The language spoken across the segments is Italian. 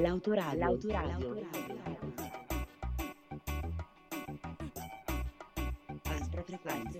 L'autoradio. Altre frequenze.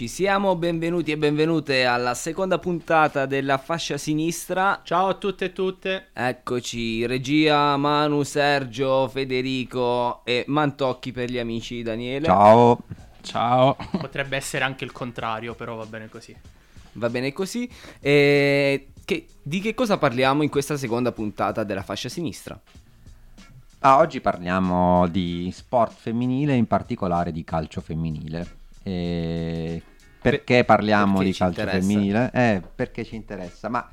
Ci siamo, benvenuti e benvenute alla seconda puntata della Fascia Sinistra. Ciao a tutte e tutte. Eccoci, regia Manu, Sergio, Federico e Mantocchi per gli amici, Daniele. Ciao. Potrebbe essere anche il contrario, però va bene così. Di che cosa parliamo in questa seconda puntata della Fascia Sinistra? Oggi parliamo di sport femminile, in particolare di calcio femminile. Perché parliamo perché di calcio femminile? Perché ci interessa, ma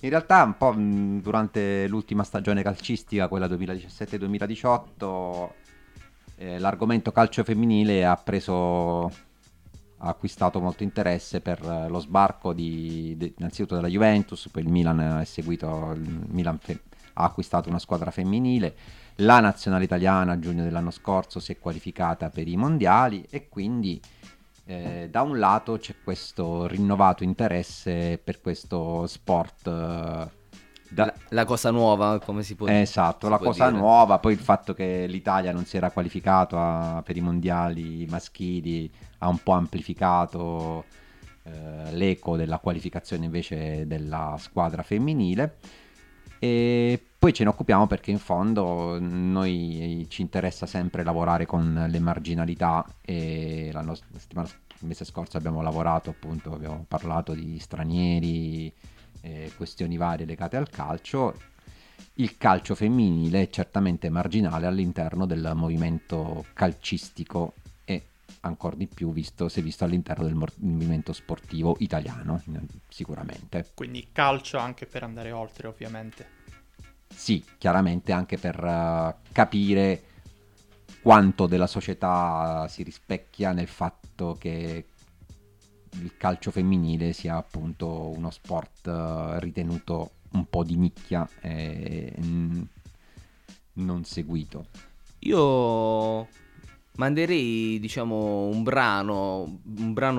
in realtà un po' durante l'ultima stagione calcistica, quella 2017-2018, l'argomento calcio femminile ha acquistato molto interesse per lo sbarco innanzitutto della Juventus, poi ha acquistato una squadra femminile. La nazionale italiana a giugno dell'anno scorso si è qualificata per i mondiali e quindi da un lato c'è questo rinnovato interesse per questo sport. La cosa nuova, come si può dire? Esatto, la cosa nuova, poi il fatto che l'Italia non si era qualificata per i mondiali maschili ha un po' amplificato l'eco della qualificazione invece della squadra femminile. E poi ce ne occupiamo perché in fondo noi ci interessa sempre lavorare con le marginalità e mese scorso abbiamo lavorato, appunto, abbiamo parlato di stranieri, questioni varie legate al calcio. Il calcio femminile è certamente marginale all'interno del movimento calcistico e ancora di più visto all'interno del movimento sportivo italiano, sicuramente. Quindi calcio anche per andare oltre, ovviamente. Sì, chiaramente anche per capire quanto della società si rispecchia nel fatto che il calcio femminile sia appunto uno sport ritenuto un po' di nicchia e non seguito. Io manderei, diciamo, un brano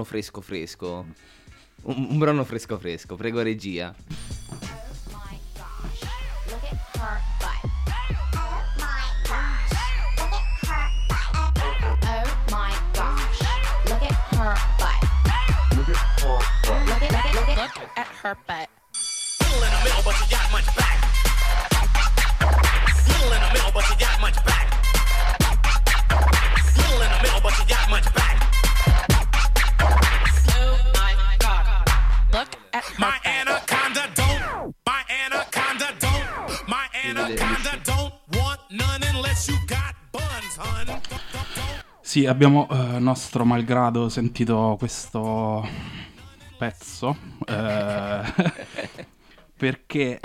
fresco, un brano fresco, prego regia. Her butt. Middle in the middle, but you got much back. Middle in the middle, but you got much back. Middle in the middle, but you got much back. Oh my God. Look at her my anaconda don't. My anaconda don't. My anaconda don't want none unless you got buns, hun. Sì, abbiamo nostro malgrado sentito questo pezzo perché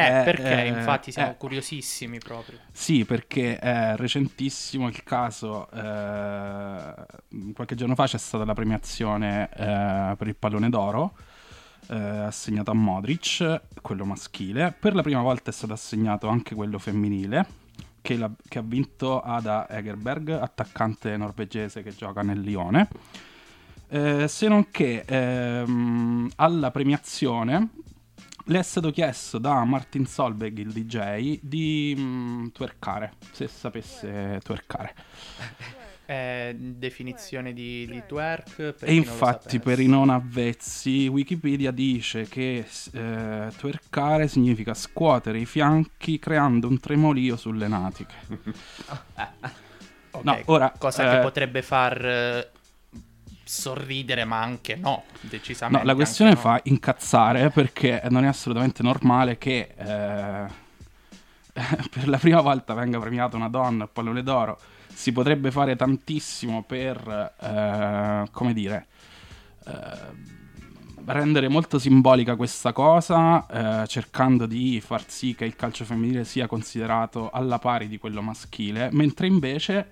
infatti siamo curiosissimi proprio. Sì, perché è recentissimo il caso. Qualche giorno fa c'è stata la premiazione per il pallone d'oro assegnato a Modric, quello maschile. Per la prima volta è stato assegnato anche quello femminile, che ha vinto Ada Hegerberg, attaccante norvegese che gioca nel Lione. Se non che alla premiazione le è stato chiesto da Martin Solveig, il DJ, di twerkare, se sapesse twerkare. Definizione di twerk per e infatti per i non avvezzi Wikipedia dice che twerkare significa scuotere i fianchi creando un tremolio sulle natiche. Okay, no, ora, cosa che potrebbe far sorridere, ma anche no, decisamente. No, la questione fa incazzare, perché non è assolutamente normale che per la prima volta venga premiata una donna al pallone d'oro. Si potrebbe fare tantissimo per, come dire, rendere molto simbolica questa cosa, cercando di far sì che il calcio femminile sia considerato alla pari di quello maschile, mentre invece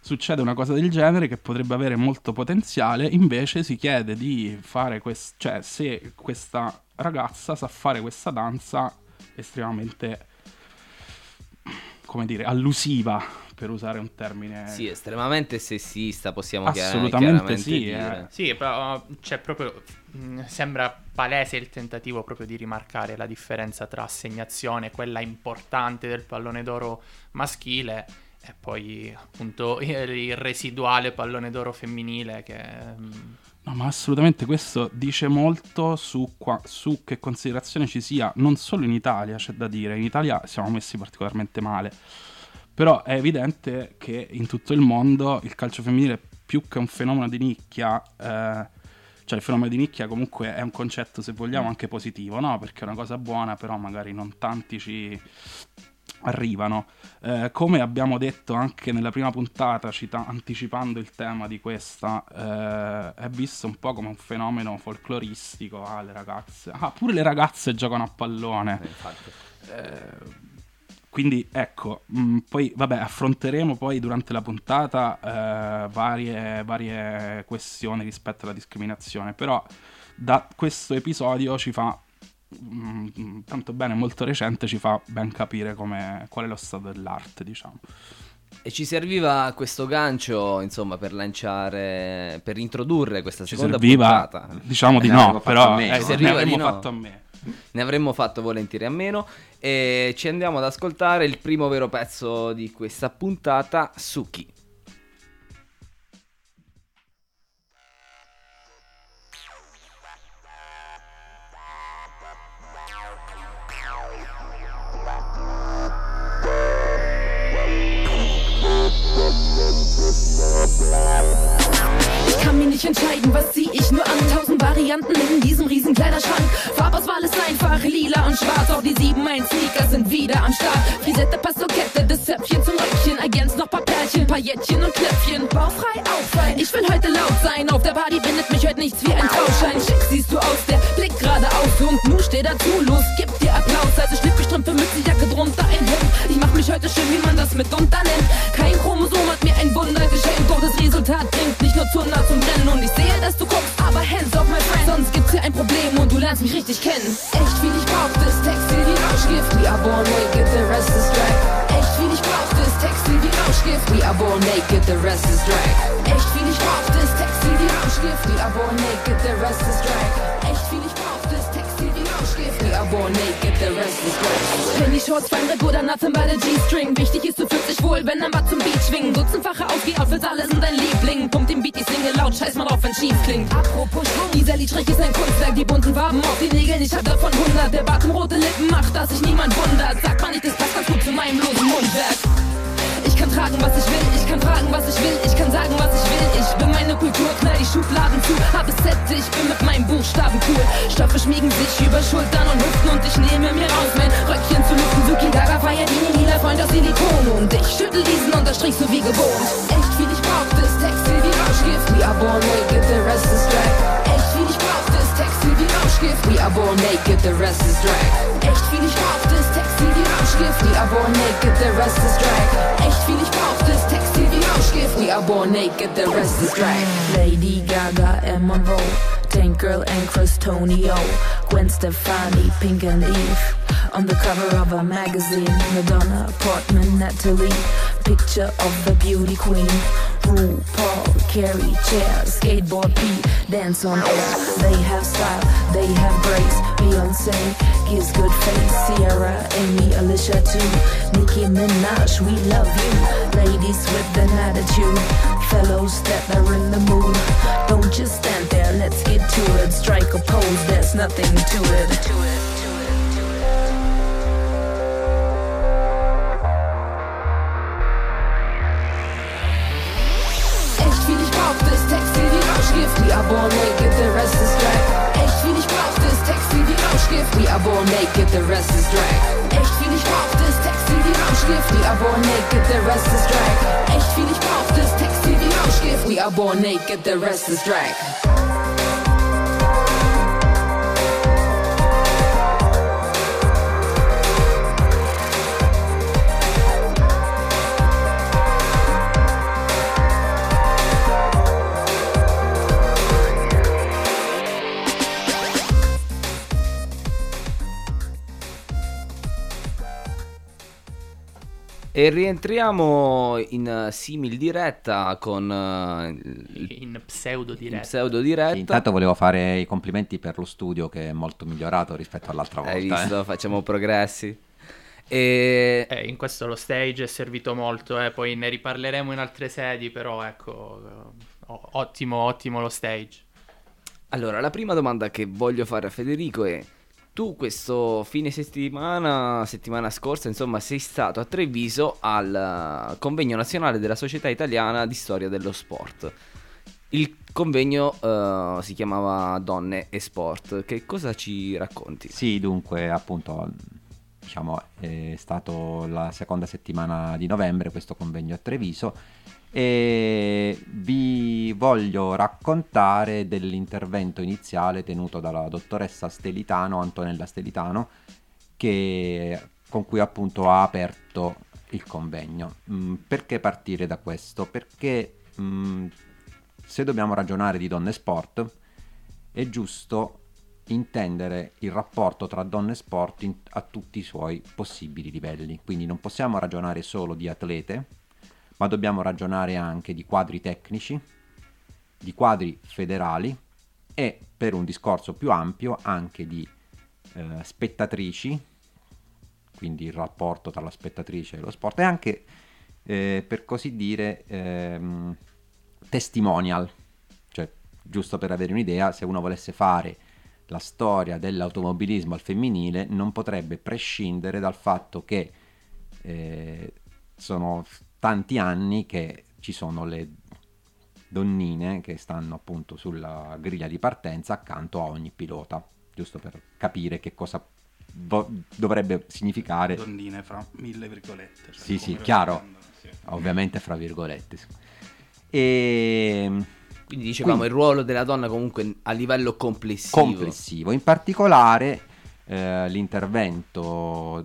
succede una cosa del genere che potrebbe avere molto potenziale, invece si chiede di fare cioè se questa ragazza sa fare questa danza estremamente, come dire, allusiva, per usare un termine... Sì, estremamente sessista, possiamo assolutamente chiaramente sì, dire. Sì, però c'è proprio... sembra palese il tentativo proprio di rimarcare la differenza tra assegnazione, quella importante del pallone d'oro maschile, e poi appunto il residuale pallone d'oro femminile che... No, ma assolutamente, questo dice molto su che considerazione ci sia, non solo in Italia, c'è da dire, in Italia siamo messi particolarmente male, però è evidente che in tutto il mondo il calcio femminile, più che un fenomeno di nicchia, cioè il fenomeno di nicchia comunque è un concetto, se vogliamo, anche positivo, no? Perché è una cosa buona, però magari non tanti ci... arrivano, come abbiamo detto anche nella prima puntata, anticipando il tema di questa, è visto un po' come un fenomeno folcloristico. Ah, le ragazze, pure le ragazze giocano a pallone, quindi ecco, poi vabbè, affronteremo poi durante la puntata varie questioni rispetto alla discriminazione, però da questo episodio ci fa tanto bene, molto recente, ci fa ben capire qual è lo stato dell'arte, diciamo. E ci serviva questo gancio, insomma, per introdurre questa seconda puntata. Diciamo di no, però ne avremmo fatto a me. Ne avremmo fatto volentieri a meno. E ci andiamo ad ascoltare il primo vero pezzo di questa puntata, Suki. Entscheiden, was zieh ich nur an? 1000 Varianten in diesem riesen Kleiderschrank. Farbauswahl ist einfach, lila und schwarz. Auch die 7-1 Sneaker sind wieder am Start. Frisette, Pastelkette, das Zöpfchen zum Röckchen. Ergänzt noch paar Perlchen, Paillettchen und Knöpfchen. Bauchfrei auf sein, ich will heute laut sein. Auf der Party bindet mich heute nichts wie ein Trauschein. Schick siehst du aus, der Blick geradeaus. Und nun steh dazu, los, gib dir Applaus. Also Schnippgestrümpfe, Mützenjacke drunter, ein Hemd. Ich mach mich heute schön, wie man das mitunter nennt. Kein Chromosom hat mir ein Wunder geschenkt. Doch das Resultat bringt nicht nur Zunder zum Brennen. Und ich sehe, dass du guckst, aber hands off my friend. Sonst gibt's hier ein Problem und du lernst mich richtig kennen. Echt viel ich brauch, das Textil wie Rauschgift. We are born naked, the rest is drag. Echt viel ich brauch, das Textil wie Rauschgift. We are born naked, the rest is drag. Echt viel ich brauch, das Textil wie Rauschgift. We are born naked, the rest is drag. Echt viel ich brauch, das Textil wie Rauschgift. We are born naked, the rest is drag. Penny Shorts, Feinripp oder Nothing bei der G-String. Wichtig ist, du fühlst dich wohl, wenn dann was zum Beat schwingen. Dutzendfache Aufgeh-Outfits, alle sind dein Liebling. Pump den Beat, ich singe laut, scheiß mal auf, wenn schief klingt. Apropos Schwung, dieser Liedstrich ist ein Kunstwerk. Die bunten Farben auf den Nägeln, ich hab davon 100. Der Bart und rote Lippen macht, dass sich niemand wundert. Sagt man nicht, das passt ganz gut zu meinem losen Mundwerk. Ich kann tragen, was ich will, ich kann fragen, was ich will, ich kann sagen, was ich will. Ich bin meine Kultur, knall die Schubladen zu, hab es set, ich bin mit meinen Buchstaben cool. Stoffe schmiegen sich über Schultern und Hüften und ich nehme mir raus, mein Röckchen zu lüften. Suki Gaga feiert ihn, lila Freund aus Silikon und ich schüttel diesen Unterstrich so wie gewohnt. Echt viel ich brauch, das Textil wie Rauschgift, we are born naked, the rest is drag. Echt viel ich brauch, das Textil wie Rauschgift, we are born naked, the rest is drag. Echt viel ich brauch, das Textil wie Rauschgift, we are born naked, the rest is drag. Echt viel ich brauch, das Textil wie Rauschgift, we are born naked, the rest is drag. Lady Gaga, Emma Rowe, Tank Girl and Cristonio, Gwen Stefani, Pink and Eve, on the cover of a magazine. Madonna, Portman, Natalie, picture of the beauty queen. RuPaul, Carrie, Cher, Skateboard P, dance on air. They have style, they have grace. Beyonce gives good face. Sierra, Amy, Alicia too. Nicki Minaj, we love you. Ladies with an attitude, fellows that are in the mood. Don't just stand there, let's get to it. Strike a pose, there's nothing to it. We are born naked, the rest is drag. Echt viel ich brauch, das Textil wie Rauschgift. We are born naked, the rest is drag. Echt viel ich brauch, das Textil wie Rauschgift. We are born naked, the rest is drag. Echt viel ich brauch, das Textil wie Rauschgift. We are born naked, the rest is drag. E rientriamo in simil diretta con... in pseudo diretta. In pseudo diretta. Sì, intanto volevo fare i complimenti per lo studio che è molto migliorato rispetto all'altra volta. Hai visto? Facciamo progressi. E... in questo lo stage è servito molto, poi ne riparleremo in altre sedi, però ecco, ottimo lo stage. Allora, la prima domanda che voglio fare a Federico è: tu questo fine settimana scorsa, insomma, sei stato a Treviso al convegno nazionale della Società Italiana di Storia dello Sport. Il convegno si chiamava Donne e Sport. Che cosa ci racconti? Sì, dunque, appunto, diciamo, è stato la seconda settimana di novembre questo convegno a Treviso, e vi voglio raccontare dell'intervento iniziale tenuto dalla dottoressa Stelitano, Antonella Stelitano, con cui appunto ha aperto il convegno. Perché partire da questo? Perché se dobbiamo ragionare di donne sport è giusto intendere il rapporto tra donne e sport a tutti i suoi possibili livelli, quindi non possiamo ragionare solo di atlete, ma dobbiamo ragionare anche di quadri tecnici, di quadri federali e, per un discorso più ampio, anche di spettatrici, quindi il rapporto tra la spettatrice e lo sport, e anche, per così dire, testimonial, cioè, giusto per avere un'idea, se uno volesse fare la storia dell'automobilismo al femminile non potrebbe prescindere dal fatto che sono tanti anni che ci sono le donnine che stanno appunto sulla griglia di partenza accanto a ogni pilota, giusto per capire che cosa dovrebbe significare donnine fra mille virgolette, cioè sì chiaro, sì. Ovviamente fra virgolette. E quindi dicevamo il ruolo della donna comunque a livello complessivo, in particolare l'intervento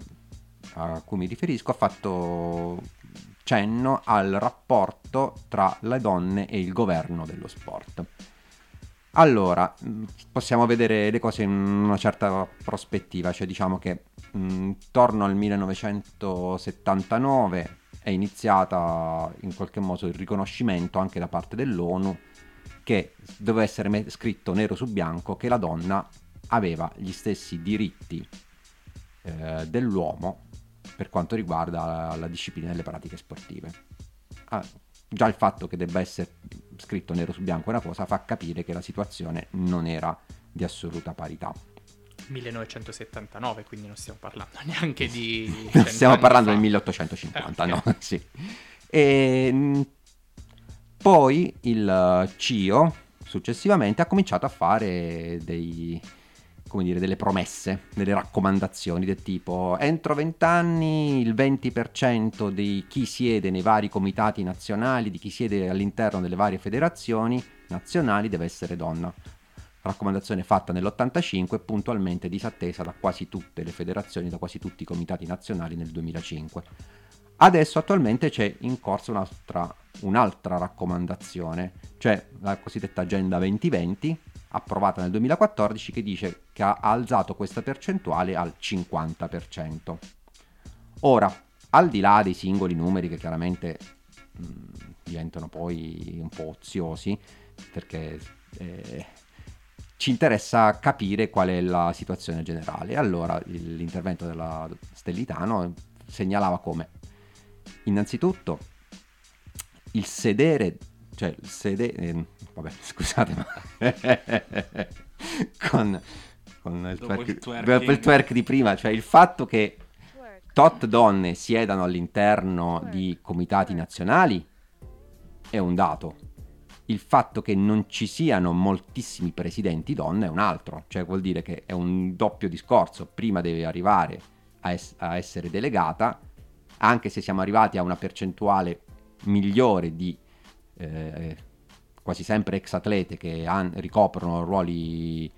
a cui mi riferisco ha fatto cenno al rapporto tra le donne e il governo dello sport. Allora, possiamo vedere le cose in una certa prospettiva, cioè diciamo che intorno al 1979 è iniziata in qualche modo il riconoscimento anche da parte dell'ONU, che doveva essere scritto nero su bianco che la donna aveva gli stessi diritti dell'uomo per quanto riguarda la disciplina delle pratiche sportive. Già il fatto che debba essere scritto nero su bianco una cosa fa capire che la situazione non era di assoluta parità. 1979, quindi non stiamo parlando neanche di... stiamo parlando del 1850, okay. No? Sì. E poi il CIO successivamente ha cominciato a fare delle promesse, delle raccomandazioni del tipo: entro 20 anni il 20% di chi siede nei vari comitati nazionali, di chi siede all'interno delle varie federazioni nazionali deve essere donna. Raccomandazione fatta nell'85, puntualmente disattesa da quasi tutte le federazioni, da quasi tutti i comitati nazionali nel 2005. Adesso attualmente c'è in corso un'altra raccomandazione, cioè la cosiddetta Agenda 2020, approvata nel 2014, che dice che ha alzato questa percentuale al 50%. Ora, al di là dei singoli numeri, che chiaramente diventano poi un po' oziosi, perché ci interessa capire qual è la situazione generale. Allora, l'intervento della Stellitano segnalava come, innanzitutto, il sedere... cioè il vabbè, scusate, ma con il twerk di prima, cioè il fatto che tot donne siedano all'interno di comitati nazionali è un dato, il fatto che non ci siano moltissimi presidenti donne è un altro, cioè vuol dire che è un doppio discorso. Prima deve arrivare a essere delegata, anche se siamo arrivati a una percentuale migliore di quasi sempre ex atlete che ricoprono ruoli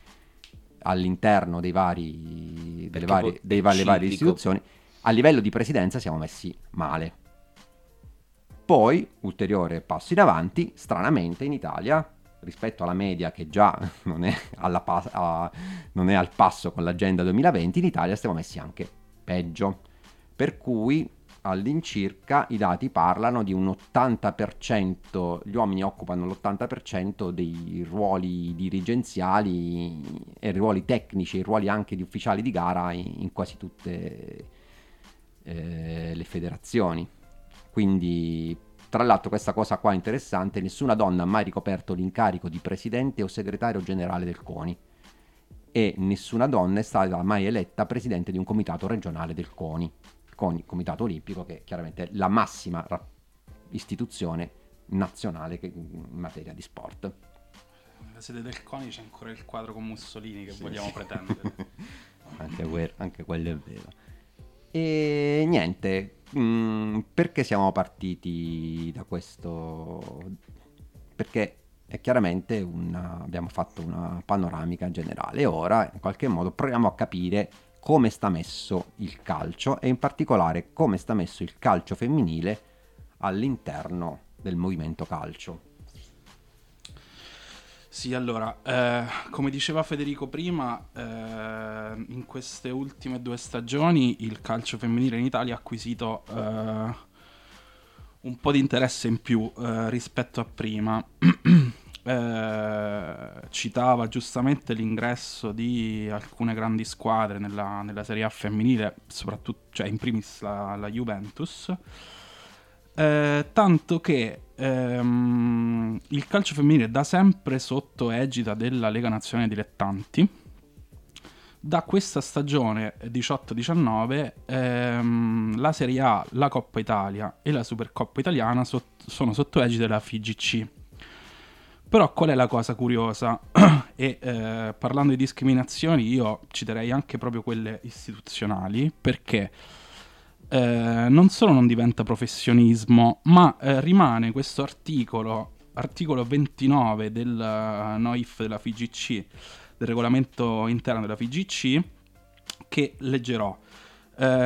all'interno delle varie istituzioni, a livello di presidenza siamo messi male. Poi, ulteriore passo in avanti, stranamente in Italia, rispetto alla media che già non è, non è al passo con l'agenda 2020, in Italia stiamo messi anche peggio, per cui all'incirca i dati parlano di un 80%, gli uomini occupano l'80% dei ruoli dirigenziali e ruoli tecnici e ruoli anche di ufficiali di gara in quasi tutte le federazioni. Quindi, tra l'altro, questa cosa qua è interessante: nessuna donna ha mai ricoperto l'incarico di presidente o segretario generale del CONI e nessuna donna è stata mai eletta presidente di un comitato regionale del CONI, il Comitato Olimpico, che è chiaramente la massima istituzione nazionale in materia di sport. La sede del CONI c'è ancora il quadro con Mussolini che sì, vogliamo pretendere. Anche quello è vero. E niente, perché siamo partiti da questo? Perché è chiaramente abbiamo fatto una panoramica generale. Ora in qualche modo proviamo a capire come sta messo il calcio e in particolare come sta messo il calcio femminile all'interno del movimento calcio. Sì, allora, come diceva Federico prima, in queste ultime due stagioni il calcio femminile in Italia ha acquisito un po' di interesse in più rispetto a prima. Citava giustamente l'ingresso di alcune grandi squadre nella Serie A femminile, soprattutto, cioè in primis la Juventus, tanto che il calcio femminile è da sempre sotto egida della Lega Nazionale Dilettanti. Da questa stagione 18-19 la Serie A, la Coppa Italia e la Supercoppa Italiana sono sotto egida della FIGC. Però qual è la cosa curiosa? E parlando di discriminazioni io citerei anche proprio quelle istituzionali, perché non solo non diventa professionismo, ma rimane questo articolo 29 del NOIF della FIGC, del regolamento interno della FIGC, che leggerò.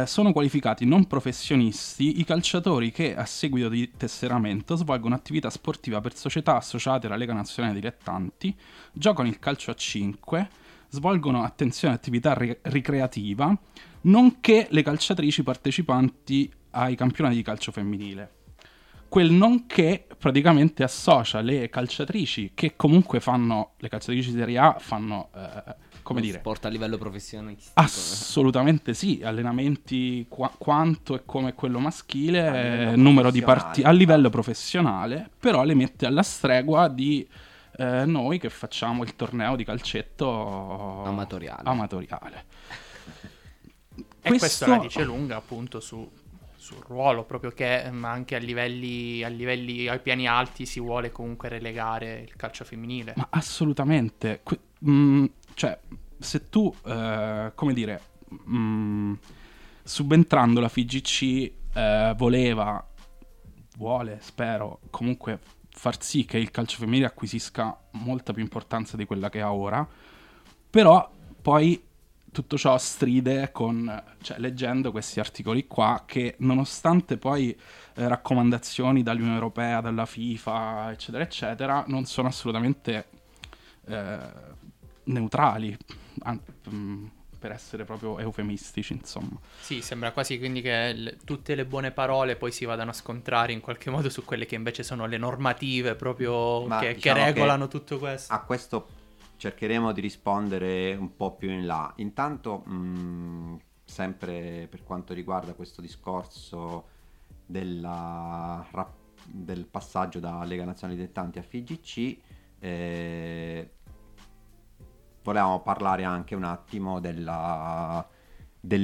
Sono qualificati non professionisti i calciatori che a seguito di tesseramento svolgono attività sportiva per società associate alla Lega Nazionale Dilettanti, giocano il calcio a 5, svolgono attenzione attività ricreativa, nonché le calciatrici partecipanti ai campionati di calcio femminile. Quel nonché praticamente associa le calciatrici che comunque fanno, le calciatrici di Serie A fanno, come dire, sport a livello professionistico. Assolutamente sì, allenamenti quanto e come quello maschile, numero di partite a livello professionale, però le mette alla stregua di noi che facciamo il torneo di calcetto amatoriale. E questo la dice lunga appunto sul ruolo proprio che, ma anche a livelli ai piani alti si vuole comunque relegare il calcio femminile. Ma assolutamente, cioè se tu subentrando la FIGC vuole, spero, comunque far sì che il calcio femminile acquisisca molta più importanza di quella che ha ora, però poi tutto ciò stride con, cioè, leggendo questi articoli qua, che nonostante poi raccomandazioni dall'Unione Europea, dalla FIFA, eccetera, eccetera, non sono assolutamente neutrali, per essere proprio eufemistici, insomma. Sì, sembra quasi quindi che tutte le buone parole poi si vadano a scontrare in qualche modo su quelle che invece sono le normative proprio che regolano tutto questo. A questo cercheremo di rispondere un po' più in là. Intanto, sempre per quanto riguarda questo discorso del passaggio da Lega Nazionale Dilettanti a FIGC, volevamo parlare anche un attimo del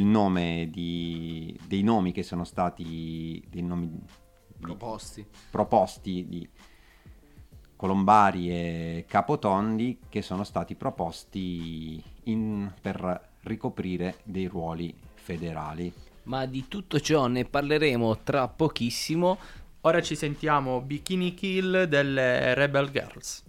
nome dei nomi che sono stati proposti di Colombari e Capotondi, che sono stati proposti per ricoprire dei ruoli federali. Ma di tutto ciò ne parleremo tra pochissimo. Ora ci sentiamo Bikini Kill delle Rebel Girls.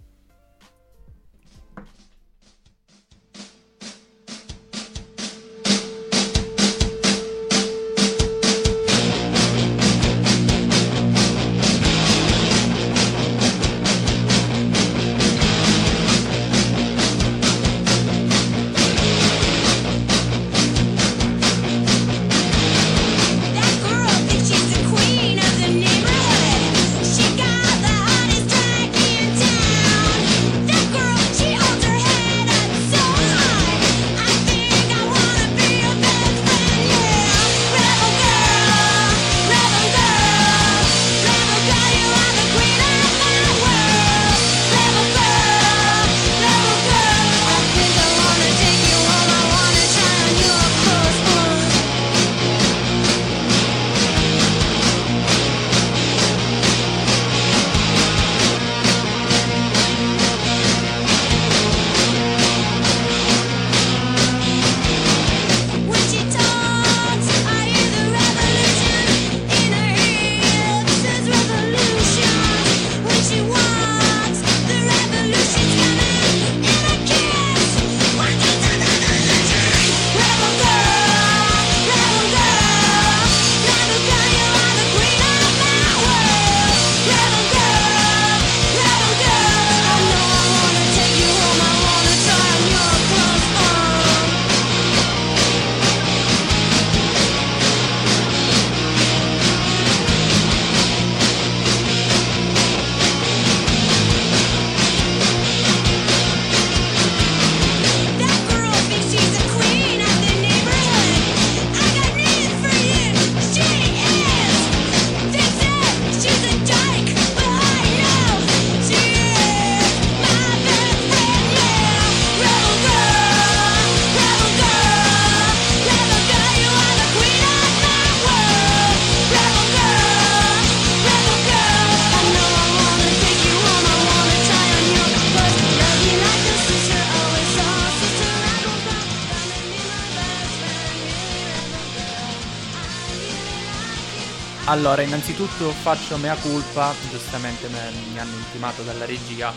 Allora, innanzitutto faccio mea culpa, giustamente mi hanno intimato dalla regia.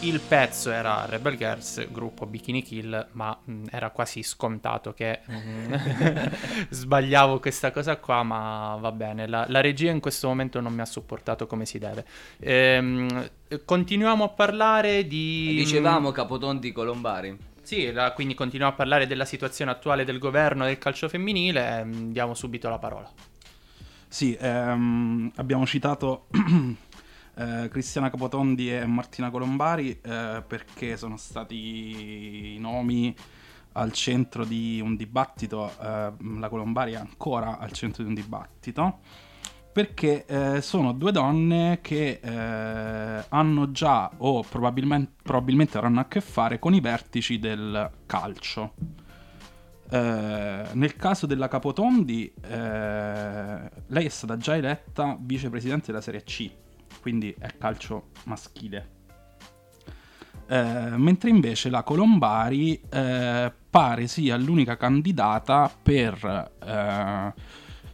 Il pezzo era Rebel Girls, gruppo Bikini Kill, ma era quasi scontato che sbagliavo questa cosa qua, ma va bene, la regia in questo momento non mi ha supportato come si deve. Continuiamo a parlare di... Dicevamo Capotondi Colombari. Sì, quindi continuiamo a parlare della situazione attuale del governo del calcio femminile, diamo subito la parola. Sì, abbiamo citato Cristiana Capotondi e Martina Colombari perché sono stati i nomi al centro di un dibattito, la Colombari è ancora al centro di un dibattito, perché sono due donne che hanno già o probabilmente avranno a che fare con i vertici del calcio. Nel caso della Capotondi, lei è stata già eletta vicepresidente della Serie C, quindi è calcio maschile. Mentre invece la Colombari pare sia l'unica candidata per...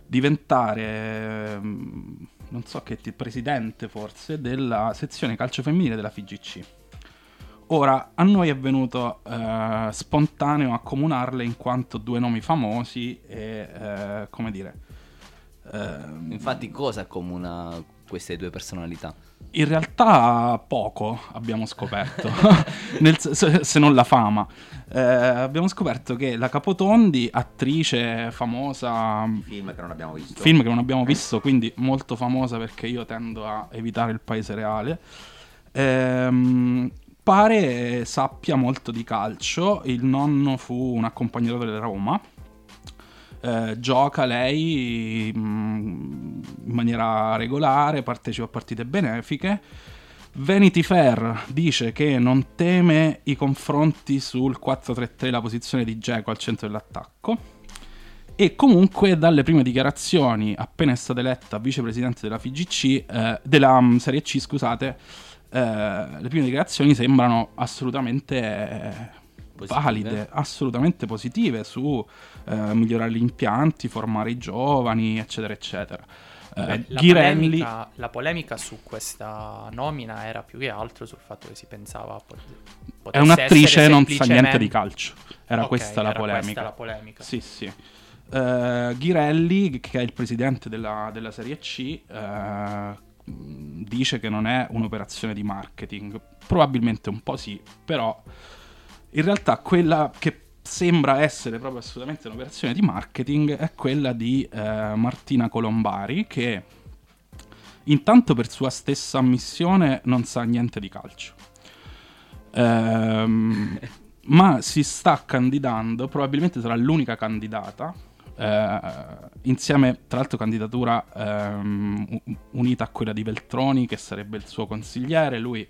diventare, non so che presidente forse, della sezione calcio femminile della FIGC. Ora, a noi è venuto spontaneo accomunarle in quanto due nomi famosi e, come dire... Infatti cosa accomuna queste due personalità? In realtà poco abbiamo scoperto, se non la fama. Abbiamo scoperto che la Capotondi, attrice famosa... Film che non abbiamo visto, quindi molto famosa perché io tendo a evitare il paese reale. Pare sappia molto di calcio, il nonno fu un accompagnatore della Roma. Gioca lei in maniera regolare, partecipa a partite benefiche. Vanity Fair dice che non teme i confronti sul 4-3-3, la posizione di Dzeko al centro dell'attacco, e comunque dalle prime dichiarazioni, appena è stata eletta vicepresidente della FIGC, della Serie C, scusate, le prime dichiarazioni sembrano assolutamente valide, assolutamente positive su migliorare gli impianti, formare i giovani, eccetera eccetera. La polemica su questa nomina era più che altro sul fatto che si pensava potesse... È un'attrice, non sa niente di calcio. Era questa la polemica. Sì, sì. Ghirelli, che è il presidente della Serie C, dice che non è un'operazione di marketing. Probabilmente un po' sì, però in realtà quella che sembra essere proprio assolutamente un'operazione di marketing è quella di Martina Colombari, che intanto per sua stessa ammissione non sa niente di calcio, ma si sta candidando, probabilmente sarà l'unica candidata, insieme, tra l'altro candidatura unita a quella di Veltroni, che sarebbe il suo consigliere. Lui...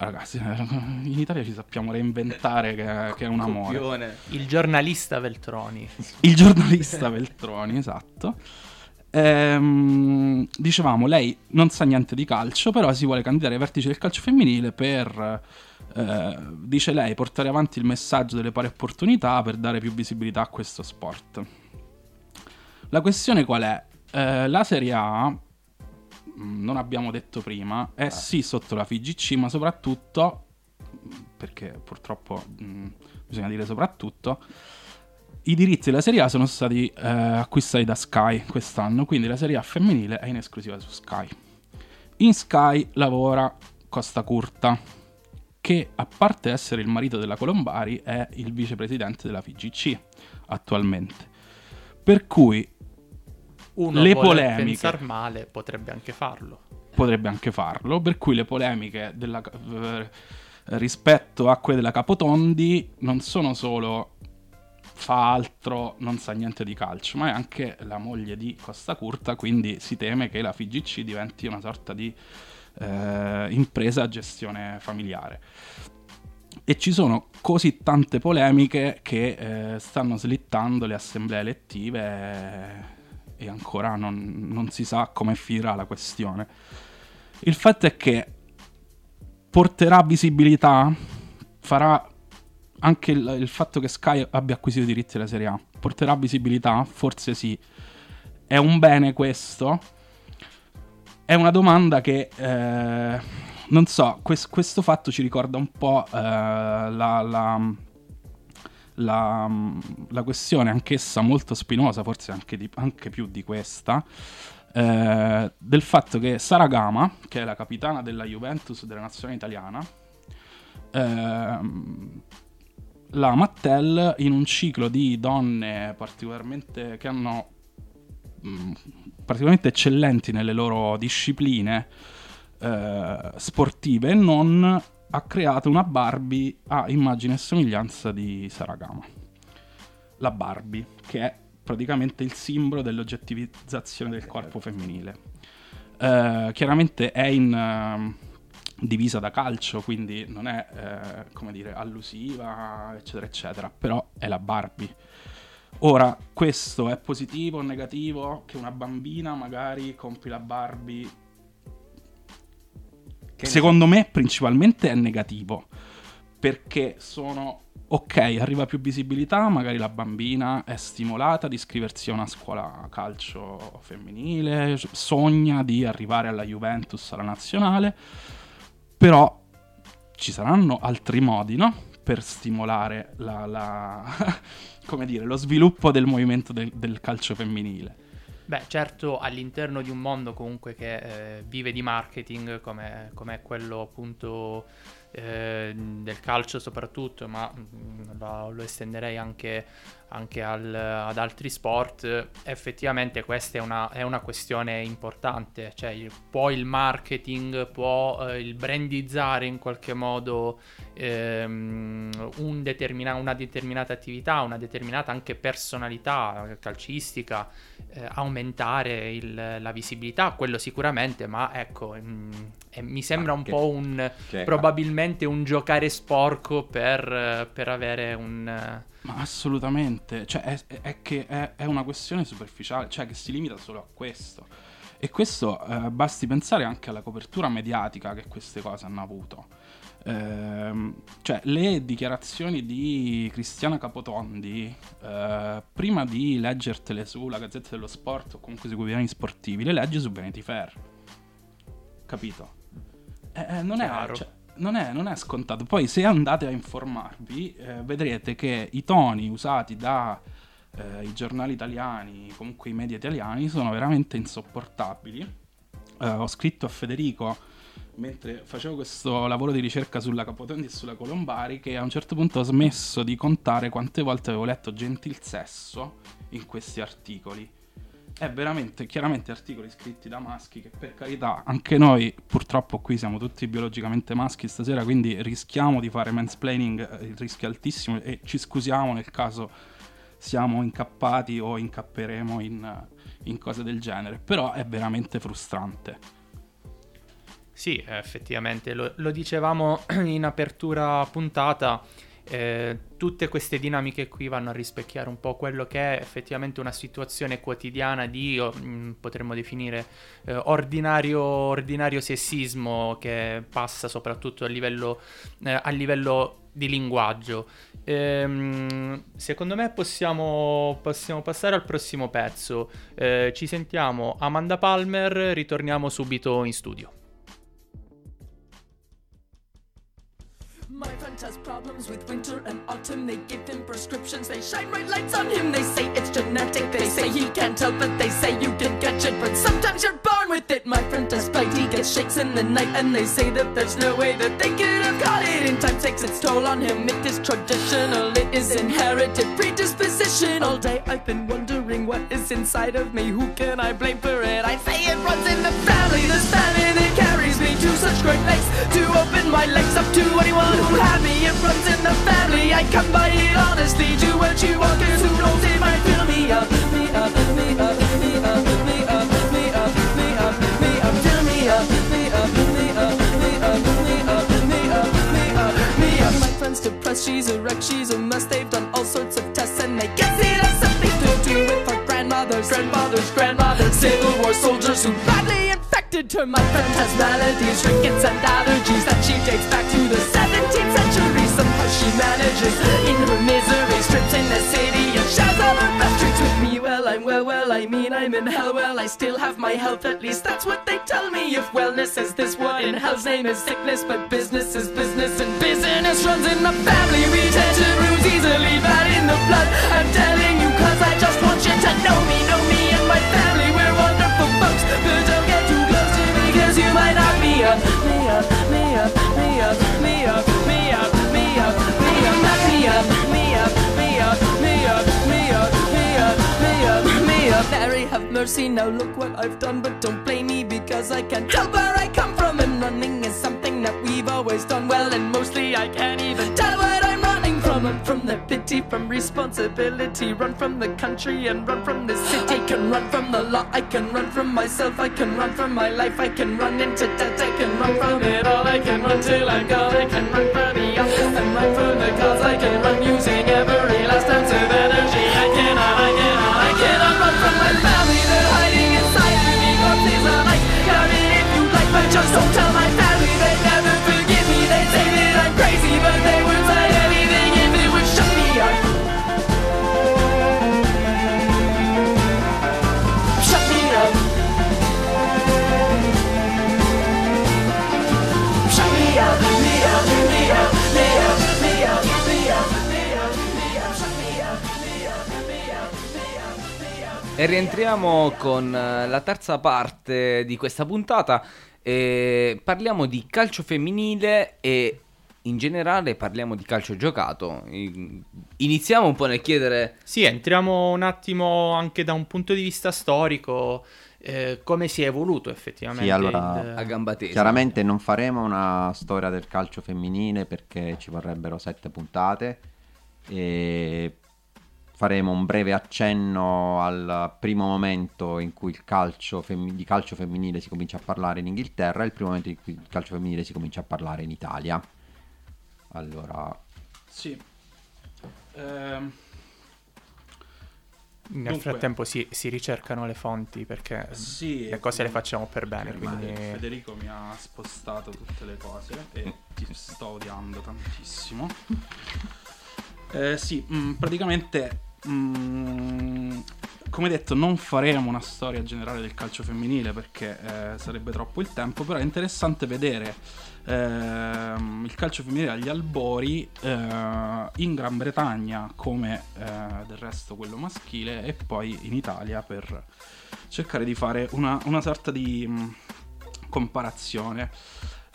Ragazzi, in Italia ci sappiamo reinventare, che è un amore. Il giornalista Veltroni, esatto. Dicevamo, lei non sa niente di calcio, però si vuole candidare ai vertici del calcio femminile per, dice lei, portare avanti il messaggio delle pari opportunità, per dare più visibilità a questo sport. La questione qual è? La Serie A, non abbiamo detto prima, è sì sotto la FIGC, ma soprattutto, perché purtroppo bisogna dire soprattutto, i diritti della Serie A sono stati acquistati da Sky quest'anno, quindi la Serie A femminile è in esclusiva su Sky. In Sky lavora Costacurta, che a parte essere il marito della Colombari è il vicepresidente della FIGC attualmente, per cui uno le polemiche, pensar male, potrebbe anche farlo, per cui le polemiche rispetto a quelle della Capotondi non sono solo fa altro, non sa niente di calcio, ma è anche la moglie di Costacurta, quindi si teme che la FIGC diventi una sorta di impresa a gestione familiare. E ci sono così tante polemiche che stanno slittando le assemblee elettive, e ancora non si sa come finirà la questione. Il fatto è che porterà visibilità, farà anche il fatto che Sky abbia acquisito i diritti della Serie A, porterà visibilità, forse sì, è un bene questo? È una domanda che, non so, questo fatto ci ricorda un po' la questione anch'essa molto spinosa, forse anche più di questa, del fatto che Sara Gama, che è la capitana della Juventus della nazionale italiana, la Mattel, in un ciclo di donne particolarmente che hanno particolarmente eccellenti nelle loro discipline sportive e non, ha creato una Barbie a immagine e somiglianza di Sara Gama. La Barbie, che è praticamente il simbolo dell'oggettivizzazione del corpo femminile. Chiaramente è in divisa da calcio, quindi non è come dire allusiva, eccetera eccetera, però è la Barbie. Ora, questo è positivo o negativo? Che una bambina magari compri la Barbie? Che secondo me principalmente è negativo, perché sono ok, arriva più visibilità, magari la bambina è stimolata ad iscriversi a una scuola calcio femminile, sogna di arrivare alla Juventus, alla nazionale, però ci saranno altri modi, no? Per stimolare come dire, lo sviluppo del movimento del calcio femminile. Beh, certo, all'interno di un mondo comunque che vive di marketing, come è quello appunto del calcio soprattutto, ma lo estenderei anche ad altri sport, effettivamente questa è una questione importante, cioè può il marketing, può il brandizzare in qualche modo una determinata attività, una determinata anche personalità calcistica, aumentare la visibilità, quello sicuramente, ma ecco, mi sembra anche un po' probabilmente un giocare sporco per avere un... Ma assolutamente, cioè è una questione superficiale, cioè che si limita solo a questo. E questo basti pensare anche alla copertura mediatica che queste cose hanno avuto. Cioè le dichiarazioni di Cristiana Capotondi, prima di leggertele sulla Gazzetta dello Sport o comunque sui quotidiani sportivi, le leggi su Vanity Fair. Capito? Non è raro. Cioè, non è scontato. Poi se andate a informarvi vedrete che i toni usati da i giornali italiani, comunque i media italiani, sono veramente insopportabili. Ho scritto a Federico, mentre facevo questo lavoro di ricerca sulla Capotondi e sulla Colombari, che a un certo punto ho smesso di contare quante volte avevo letto gentil sesso in questi articoli. È veramente, chiaramente, articoli scritti da maschi che, per carità, anche noi purtroppo qui siamo tutti biologicamente maschi stasera, quindi rischiamo di fare mansplaining, il rischio è altissimo, e ci scusiamo nel caso siamo incappati o incapperemo in cose del genere, però è veramente frustrante. Sì, effettivamente, lo dicevamo in apertura puntata. Tutte queste dinamiche qui vanno a rispecchiare un po' quello che è effettivamente una situazione quotidiana di, potremmo definire, ordinario sessismo, che passa soprattutto a livello di linguaggio. Secondo me possiamo passare al prossimo pezzo. Ci sentiamo Amanda Palmer, ritorniamo subito in studio. My friend has problems with winter and autumn. They give him prescriptions, they shine bright lights on him. They say it's genetic, they say he can't help it. They say you did catch it, but sometimes you're born with it. My friend has spite, he gets shakes in the night, and they say that there's no way that they could have caught it. In time takes its toll on him, it is traditional, it is inherited predisposition. All day I've been wondering what is inside of me, who can I blame for it? I say it runs in the family, this famine it carries me to such great lengths, to open my legs up to anyone who had me. It runs in the family, I come by it honestly. Do what you want, cause who knows it might fill me up. Me up, me up, me up, me up, me up, me up, me up, fill me up. Me up, me up, me up, me up, me up, me up, me up. My friend's depressed, she's a wreck, she's a mess. They've done all sorts of tests and they guess it has something to do with her grandmother's grandmother's grandmother's Civil War soldiers who badly infected her. My friend has maladies, rickets and allergies that she dates back to the 17th century. Somehow she manages in her misery, strips in the city and shouts all her best tricks with me. Well, I'm well, well, I'm I mean, I'm in hell, well, I still have my health, at least that's what they tell me. If wellness is this, what in hell's name is sickness? But business is business, and business runs in the family. Retention rooms easily bad in the blood. I'm telling you, cause I just want you to know me and my family. We're wonderful folks, but don't get too close to me, cause you might knock me up, me up, me up, me up, me up, me up, me up, me up, knock me up, me up, me up, me up, me up, me up, me up, me up. Mary, have mercy, now look what I've done, but don't blame me because I can't tell where I come from, and running is something that we've always done well, and mostly I can't even tell what I'm running from. I'm from the pity, from responsibility, run from the country and run from the city. I can run from the law, I can run from myself, I can run from my life, I can run into debt, I can run from it all, I can run till I'm gone, I can run from the office and run from the cause, I can run using every last ounce of energy. I cannot run from my family, they're hiding inside me, because these are like, count it if you like, but just don't tell my family, they never forgive me, they say that I'm crazy, but they would say anything if it would shut me up. Shut me up. Shut me up, me up, me up, me up, me up, me up, me up, me up, shut me up, me up, me up, me up, me up. E rientriamo con la terza parte di questa puntata. Parliamo di calcio femminile e in generale parliamo di calcio giocato. Iniziamo un po' nel chiedere. Sì, entriamo un attimo anche da un punto di vista storico, come si è evoluto effettivamente. Sì, allora, a gamba tesa. Chiaramente non faremo una storia del calcio femminile perché ci vorrebbero 7 puntate, e faremo un breve accenno al primo momento in cui il calcio femminile si comincia a parlare in Inghilterra e il primo momento in cui il calcio femminile si comincia a parlare in Italia. Allora, sì. Nel frattempo si ricercano le fonti perché sì, le cose le facciamo per bene. Quindi... Federico mi ha spostato tutte le cose e ti sto odiando tantissimo. Praticamente... come detto, non faremo una storia generale del calcio femminile perché sarebbe troppo il tempo, però è interessante vedere il calcio femminile agli albori in Gran Bretagna, come del resto quello maschile, e poi in Italia, per cercare di fare una sorta di comparazione.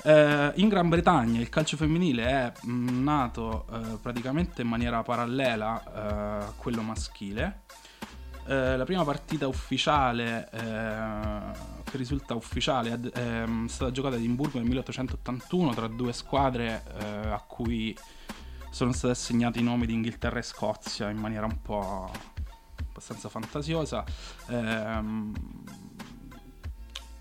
In Gran Bretagna il calcio femminile è nato praticamente in maniera parallela a quello maschile. La prima partita ufficiale che risulta ufficiale è stata giocata ad Edimburgo nel 1881 tra due squadre a cui sono stati assegnati i nomi di Inghilterra e Scozia in maniera un po' abbastanza fantasiosa.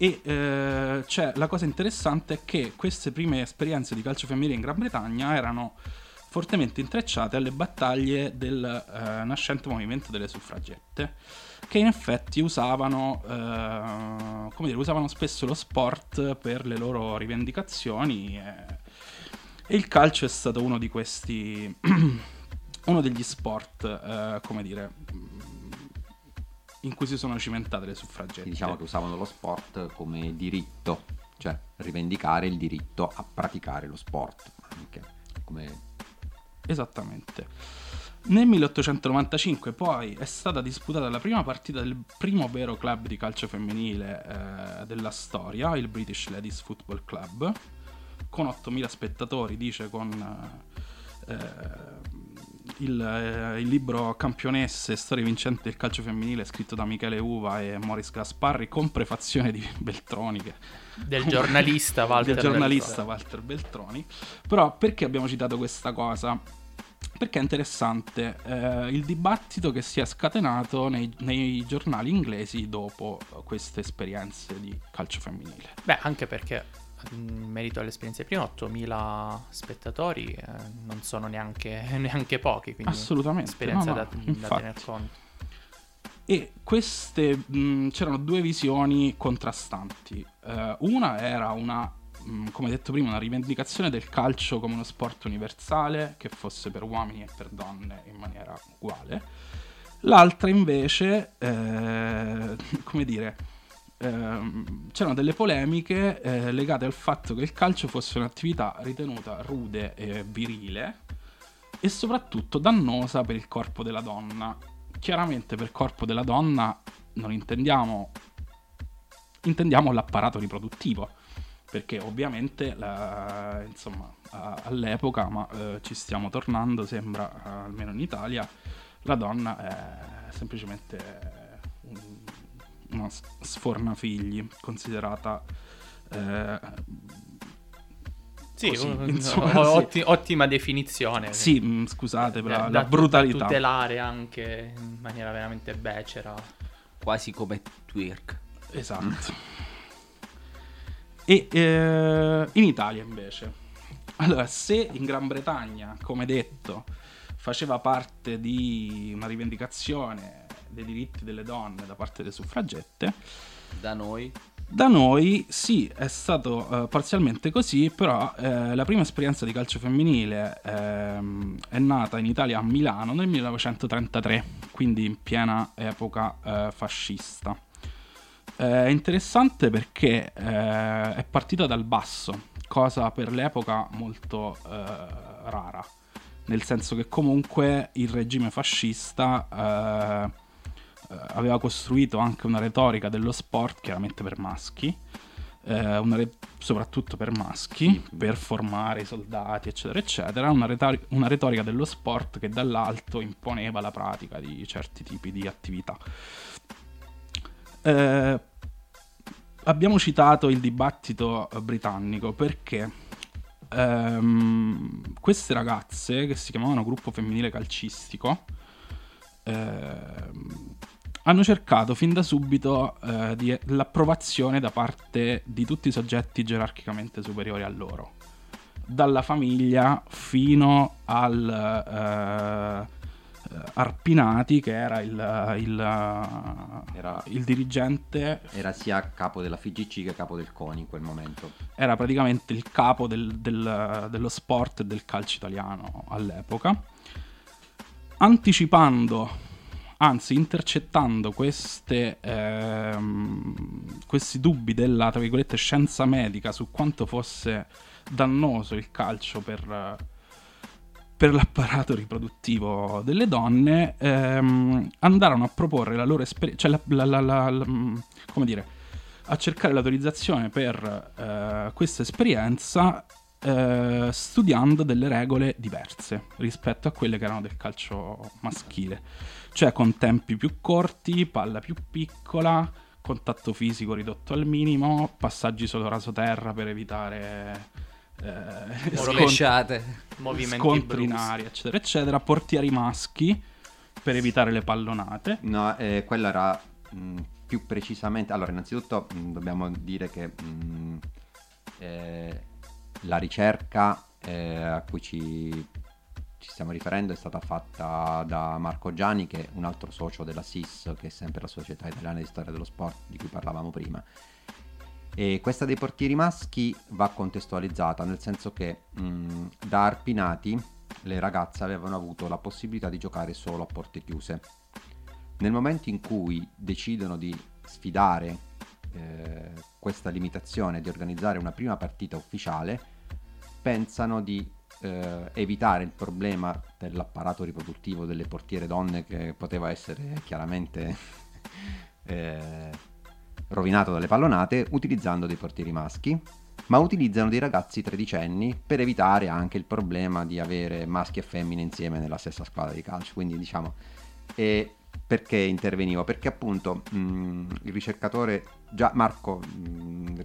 Cioè, la cosa interessante è che queste prime esperienze di calcio femminile in Gran Bretagna erano fortemente intrecciate alle battaglie del nascente movimento delle suffragette, che in effetti usavano spesso lo sport per le loro rivendicazioni, e il calcio è stato uno di questi uno degli sport in cui si sono cimentate le suffragette. Diciamo che usavano lo sport come diritto, cioè rivendicare il diritto a praticare lo sport. Anche come... Esattamente. Nel 1895 poi è stata disputata la prima partita del primo vero club di calcio femminile della storia, il British Ladies Football Club, con 8.000 spettatori, dice con... Il libro Campionesse, storia vincente del calcio femminile, scritto da Michele Uva e Maurice Gasparri, con prefazione di Veltroni, del giornalista Walter Veltroni. Però perché abbiamo citato questa cosa? Perché è interessante il dibattito che si è scatenato nei giornali inglesi dopo queste esperienze di calcio femminile. Beh, anche perché in merito all'esperienza prima, 8.000 spettatori non sono neanche pochi, quindi assolutamente esperienza da tener conto. E queste c'erano due visioni contrastanti. Una era come detto prima, una rivendicazione del calcio come uno sport universale che fosse per uomini e per donne in maniera uguale. L'altra invece, come dire, c'erano delle polemiche legate al fatto che il calcio fosse un'attività ritenuta rude e virile e soprattutto dannosa per il corpo della donna. Chiaramente per corpo della donna non intendiamo l'apparato riproduttivo, perché ovviamente all'epoca, ma ci stiamo tornando, sembra, almeno in Italia, la donna è semplicemente una sfornafigli, considerata ottima definizione. Sì, scusate per la brutalità. Da tutelare anche in maniera veramente becera, quasi come twerk. Esatto. E in Italia invece, allora, se in Gran Bretagna, come detto, faceva parte di una rivendicazione dei diritti delle donne da parte delle suffragette, da noi sì, è stato parzialmente così, però la prima esperienza di calcio femminile è nata in Italia a Milano nel 1933, quindi in piena epoca fascista. È interessante perché è partita dal basso, cosa per l'epoca molto rara, nel senso che comunque il regime fascista aveva costruito anche una retorica dello sport, chiaramente per maschi, soprattutto per maschi, per formare i soldati, eccetera eccetera, una retorica dello sport che dall'alto imponeva la pratica di certi tipi di attività. Abbiamo citato il dibattito britannico perché queste ragazze, che si chiamavano gruppo femminile calcistico, hanno cercato fin da subito l'approvazione da parte di tutti i soggetti gerarchicamente superiori a loro, dalla famiglia fino al Arpinati, che era il dirigente, era sia capo della FIGC che capo del CONI in quel momento, era praticamente il capo dello sport e del calcio italiano all'epoca. Intercettando questi dubbi della, tra virgolette, scienza medica su quanto fosse dannoso il calcio per l'apparato riproduttivo delle donne, andarono a proporre la loro esperienza, cioè come dire, a cercare l'autorizzazione per questa esperienza, studiando delle regole diverse rispetto a quelle che erano del calcio maschile, cioè con tempi più corti, palla più piccola, contatto fisico ridotto al minimo, passaggi solo rasoterra per evitare rovesciate, scontri in aria, eccetera eccetera, portieri maschi per evitare le pallonate. No, quella era più precisamente. Allora, innanzitutto dobbiamo dire che la ricerca a cui ci stiamo riferendo è stata fatta da Marco Gianni, che è un altro socio della SIS, che è sempre la Società Italiana di Storia dello Sport, di cui parlavamo prima. E questa dei portieri maschi va contestualizzata, nel senso che da Arpinati le ragazze avevano avuto la possibilità di giocare solo a porte chiuse. Nel momento in cui decidono di sfidare questa limitazione, di organizzare una prima partita ufficiale, pensano di evitare il problema dell'apparato riproduttivo delle portiere donne, che poteva essere chiaramente rovinato dalle pallonate, utilizzando dei portieri maschi, ma utilizzano dei ragazzi tredicenni per evitare anche il problema di avere maschi e femmine insieme nella stessa squadra di calcio. Quindi, diciamo, perché intervenivo? Perché appunto il ricercatore, già Marco, che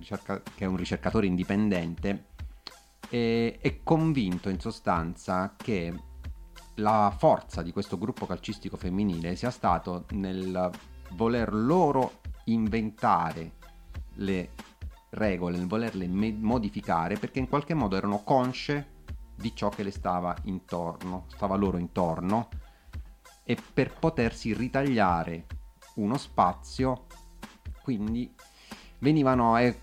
è un ricercatore indipendente, è convinto in sostanza che la forza di questo gruppo calcistico femminile sia stato nel voler loro inventare le regole, nel volerle modificare, perché in qualche modo erano consce di ciò che le stava loro intorno, e per potersi ritagliare uno spazio, quindi venivano a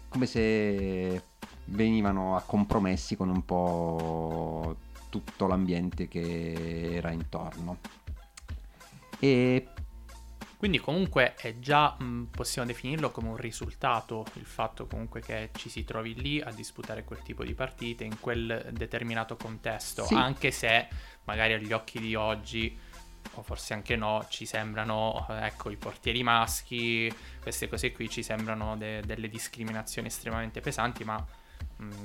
compromessi con un po' tutto l'ambiente che era intorno. E Quindi comunque è già, possiamo definirlo come un risultato, il fatto comunque che ci si trovi lì a disputare quel tipo di partite in quel determinato contesto, sì, anche se magari agli occhi di oggi, o forse anche no, ci sembrano, ecco, i portieri maschi, queste cose qui ci sembrano delle discriminazioni estremamente pesanti, ma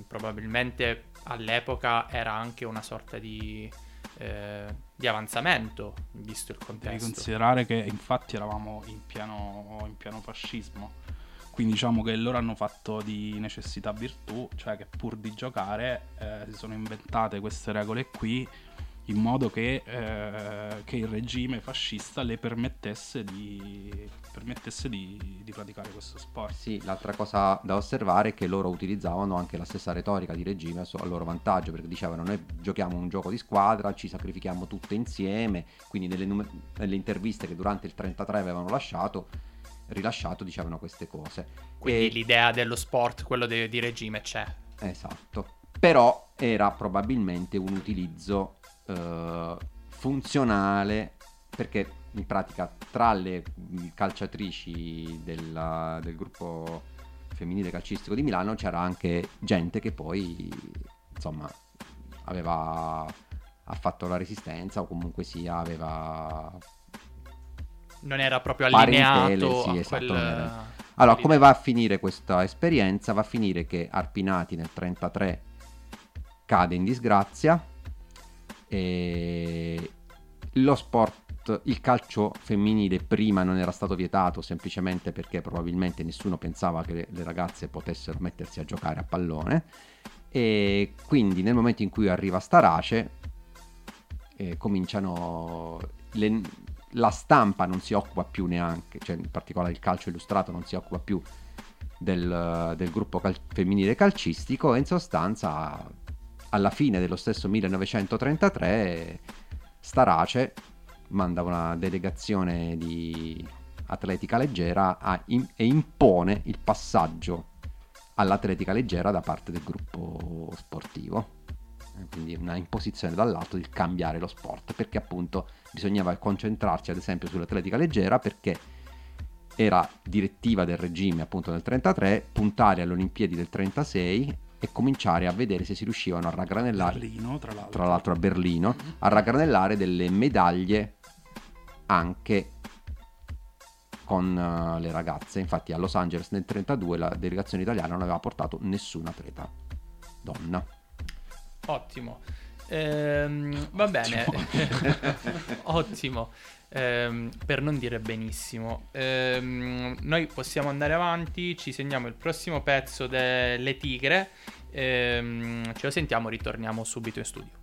probabilmente all'epoca era anche una sorta di avanzamento visto il contesto. Devi considerare che infatti eravamo in pieno fascismo, quindi diciamo che loro hanno fatto di necessità virtù, cioè che pur di giocare si sono inventate queste regole qui in modo che il regime fascista le permettesse di praticare questo sport. Sì, l'altra cosa da osservare è che loro utilizzavano anche la stessa retorica di regime a loro vantaggio, perché dicevano: noi giochiamo un gioco di squadra, ci sacrifichiamo tutte insieme, quindi nelle interviste che durante il 1933 avevano rilasciato dicevano queste cose. Quindi l'idea dello sport, quello di regime, c'è. Esatto, però era probabilmente un utilizzo funzionale, perché in pratica tra le calciatrici del gruppo femminile calcistico di Milano c'era anche gente che poi insomma ha fatto la resistenza, o comunque sia non era proprio allineato, sì, esatto, allora come va a finire questa esperienza? Va a finire che Arpinati nel 1933 cade in disgrazia e lo sport, il calcio femminile prima non era stato vietato semplicemente perché probabilmente nessuno pensava che le ragazze potessero mettersi a giocare a pallone, e quindi nel momento in cui arriva Starace cominciano la stampa non si occupa più neanche, cioè in particolare il calcio illustrato non si occupa più del gruppo femminile calcistico, e in sostanza alla fine dello stesso 1933 Starace manda una delegazione di atletica leggera e impone il passaggio all'atletica leggera da parte del gruppo sportivo, quindi una imposizione dall'alto di cambiare lo sport, perché appunto bisognava concentrarsi ad esempio sull'atletica leggera, perché era direttiva del regime appunto nel 1933 puntare alle Olimpiadi del 1936 e cominciare a vedere se si riuscivano a raggranellare Berlino, tra l'altro a Berlino, a raggranellare delle medaglie anche con le ragazze. Infatti a Los Angeles nel 1932 la delegazione italiana non aveva portato nessuna atleta donna. Ottimo, va bene. Ottimo. Per non dire benissimo, noi possiamo andare avanti, ci segniamo il prossimo pezzo delle Tigre, ce lo sentiamo, ritorniamo subito in studio.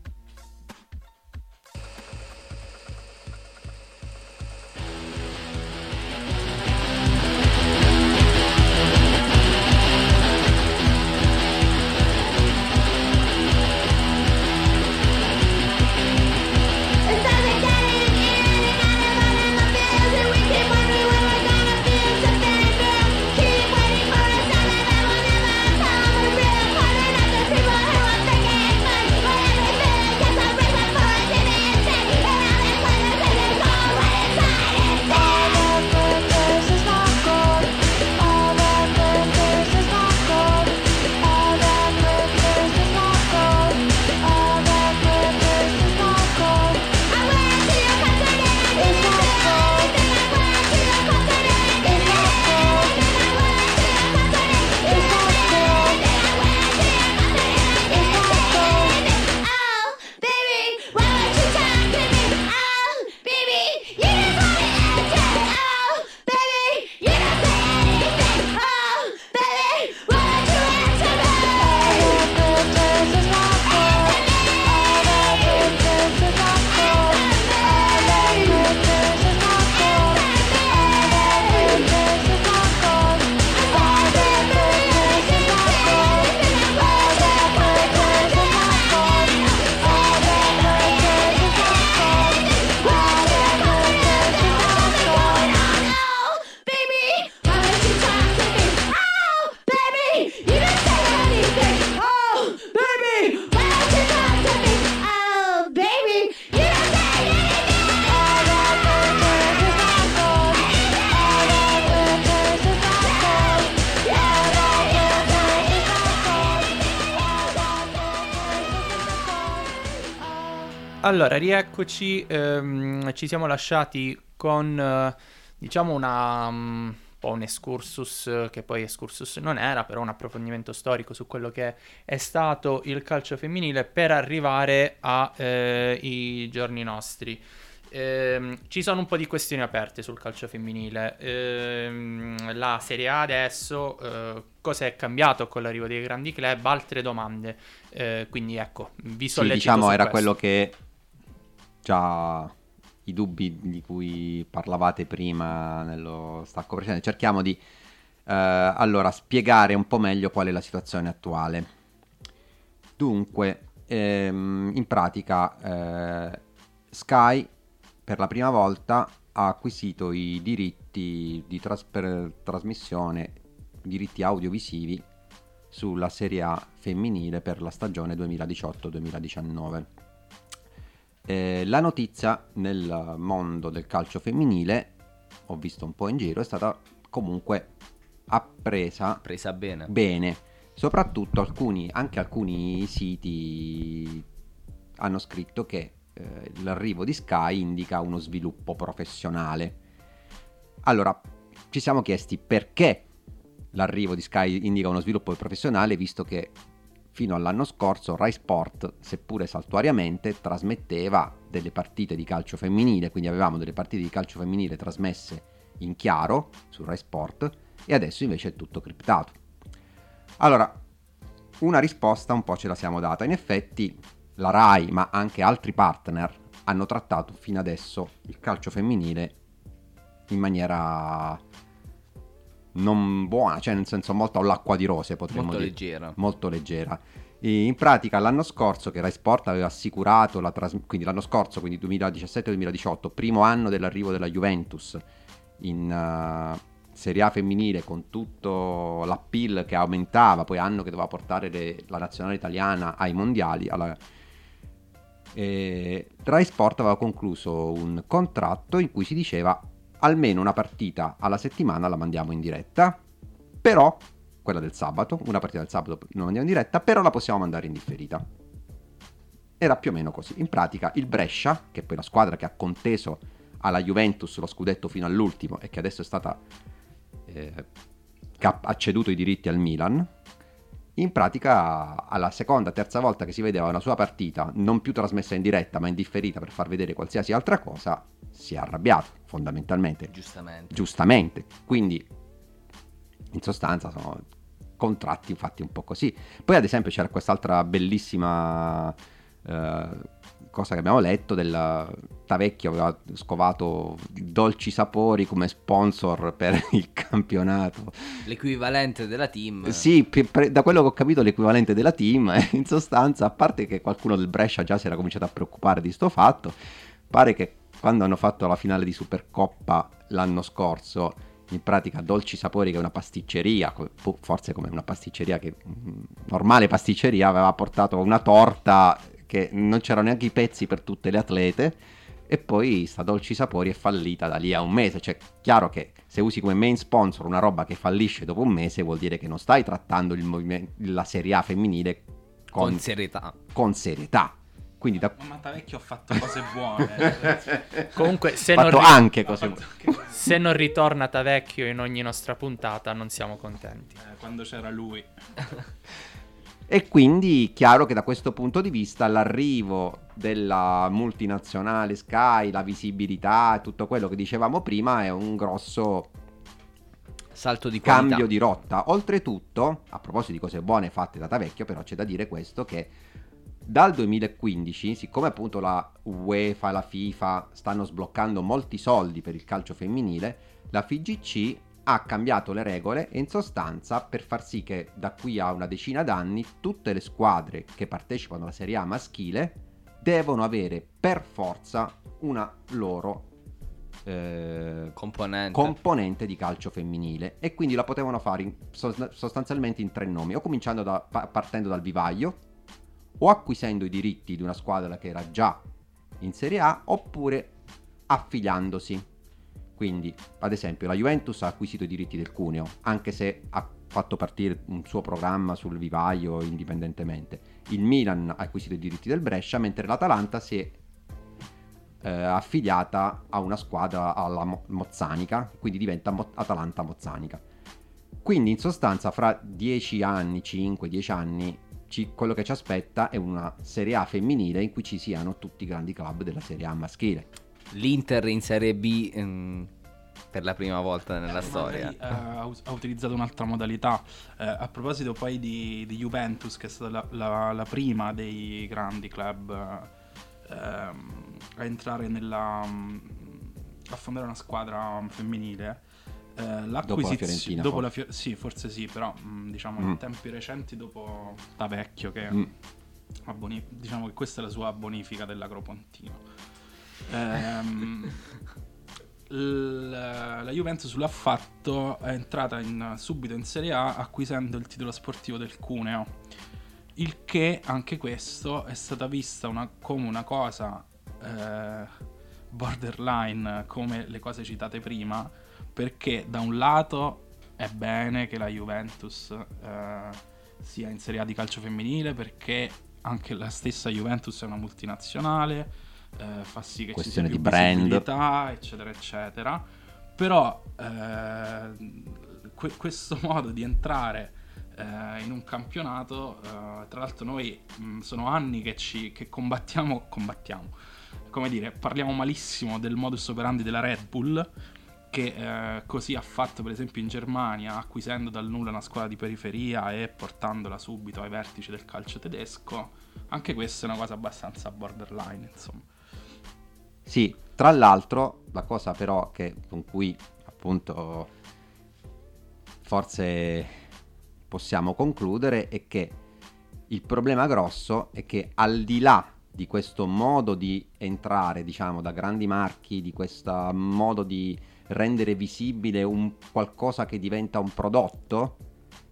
Allora, rieccoci, ci siamo lasciati con, diciamo, un po' un excursus, che poi excursus non era, però un approfondimento storico su quello che è stato il calcio femminile, per arrivare ai giorni nostri. Ci sono un po' di questioni aperte sul calcio femminile. La Serie A adesso, cosa è cambiato con l'arrivo dei grandi club? Altre domande, quindi ecco, vi sollecito. Sì, diciamo, era questo, quello che già i dubbi di cui parlavate prima nello stacco precedente. Cerchiamo di allora spiegare un po' meglio qual è la situazione attuale. Dunque, in pratica, Sky per la prima volta ha acquisito i diritti di trasmissione, diritti audiovisivi sulla Serie A femminile per la stagione 2018-2019. La notizia nel mondo del calcio femminile, ho visto un po' in giro, è stata comunque appresa bene. Soprattutto alcuni siti hanno scritto che l'arrivo di Sky indica uno sviluppo professionale. Allora, ci siamo chiesti perché l'arrivo di Sky indica uno sviluppo professionale, visto che fino all'anno scorso Rai Sport, seppure saltuariamente, trasmetteva delle partite di calcio femminile, quindi avevamo delle partite di calcio femminile trasmesse in chiaro su Rai Sport, e adesso invece è tutto criptato. Allora, una risposta un po' ce la siamo data. In effetti la Rai, ma anche altri partner, hanno trattato fino adesso il calcio femminile in maniera non buona, cioè nel senso molto all'acqua di rose, potremmo dire. Molto leggera. E in pratica l'anno scorso, che Rai Sport aveva assicurato quindi l'anno scorso, quindi 2017-2018, primo anno dell'arrivo della Juventus in Serie A femminile, con tutto l'appeal che aumentava, poi anno che doveva portare la nazionale italiana ai mondiali, Rai Sport aveva concluso un contratto in cui si diceva almeno una partita alla settimana la mandiamo in diretta, però quella del sabato, una partita del sabato non la mandiamo in diretta, però la possiamo mandare in differita. Era più o meno così. In pratica il Brescia, che è poi la squadra che ha conteso alla Juventus lo scudetto fino all'ultimo e che adesso è stata che ha ceduto i diritti al Milan, in pratica alla seconda, terza volta che si vedeva una sua partita non più trasmessa in diretta ma in differita per far vedere qualsiasi altra cosa, si è arrabbiato, fondamentalmente. Giustamente. Quindi in sostanza sono contratti fatti un po' così. Poi ad esempio c'era quest'altra bellissima cosa che abbiamo letto, del Tavecchio aveva scovato Dolci Sapori come sponsor per il campionato, l'equivalente della team. Sì, da quello che ho capito l'equivalente della team, in sostanza. A parte che qualcuno del Brescia già si era cominciato a preoccupare di sto fatto, pare che quando hanno fatto la finale di Supercoppa l'anno scorso, in pratica Dolci Sapori, che è una pasticceria, forse come una pasticceria, che normale pasticceria, aveva portato una torta che non c'erano neanche i pezzi per tutte le atlete, e poi sta Dolci Sapori è fallita da lì a un mese. Cioè, chiaro che se usi come main sponsor una roba che fallisce dopo un mese, vuol dire che non stai trattando la Serie A femminile con serietà. Quindi ma Tavecchio ha fatto cose buone. Comunque, se non ritorna Tavecchio in ogni nostra puntata, non siamo contenti. Quando c'era lui. E quindi chiaro che da questo punto di vista l'arrivo della multinazionale Sky, la visibilità e tutto quello che dicevamo prima è un grosso salto di qualità, cambio di rotta. Oltretutto, a proposito di cose buone fatte da Tavecchio, però c'è da dire questo, che dal 2015, siccome appunto la UEFA e la FIFA stanno sbloccando molti soldi per il calcio femminile, la FIGC ha cambiato le regole, e in sostanza per far sì che da qui a una decina d'anni tutte le squadre che partecipano alla Serie A maschile devono avere per forza una loro componente di calcio femminile, e quindi la potevano fare sostanzialmente in tre nomi, o cominciando partendo dal vivaio, o acquisendo i diritti di una squadra che era già in Serie A, oppure affiliandosi. Quindi, ad esempio, la Juventus ha acquisito i diritti del Cuneo, anche se ha fatto partire un suo programma sul vivaio indipendentemente. Il Milan ha acquisito i diritti del Brescia, mentre l'Atalanta si è affiliata a una squadra alla Mozzanica, quindi diventa Atalanta Mozzanica. Quindi in sostanza fra 10 anni, 5-10 anni, quello che ci aspetta è una Serie A femminile in cui ci siano tutti i grandi club della Serie A maschile. L'Inter in Serie B per la prima volta nella storia ha utilizzato un'altra modalità. A proposito poi di Juventus, che è stata la prima dei grandi club a entrare a fondare una squadra femminile, l'acquisizione dopo la Fiorentina, sì, forse sì, però diciamo in tempi recenti, dopo Tavecchio, che diciamo che questa è la sua bonifica dell'Agropontino. La Juventus l'ha fatto, è entrata subito in Serie A acquisendo il titolo sportivo del Cuneo, il che anche questo è stata vista come una cosa borderline, come le cose citate prima, perché da un lato è bene che la Juventus sia in Serie A di calcio femminile, perché anche la stessa Juventus è una multinazionale, fa sì che ci sia più visibilità, eccetera eccetera, però questo modo di entrare in un campionato, tra l'altro noi sono anni che combattiamo, come dire, parliamo malissimo del modus operandi della Red Bull, che così ha fatto per esempio in Germania, acquisendo dal nulla una squadra di periferia e portandola subito ai vertici del calcio tedesco. Anche questa è una cosa abbastanza borderline, insomma. Sì, tra l'altro la cosa però con cui appunto forse possiamo concludere è che il problema grosso è che, al di là di questo modo di entrare, diciamo, da grandi marchi, di questo modo di rendere visibile un qualcosa che diventa un prodotto,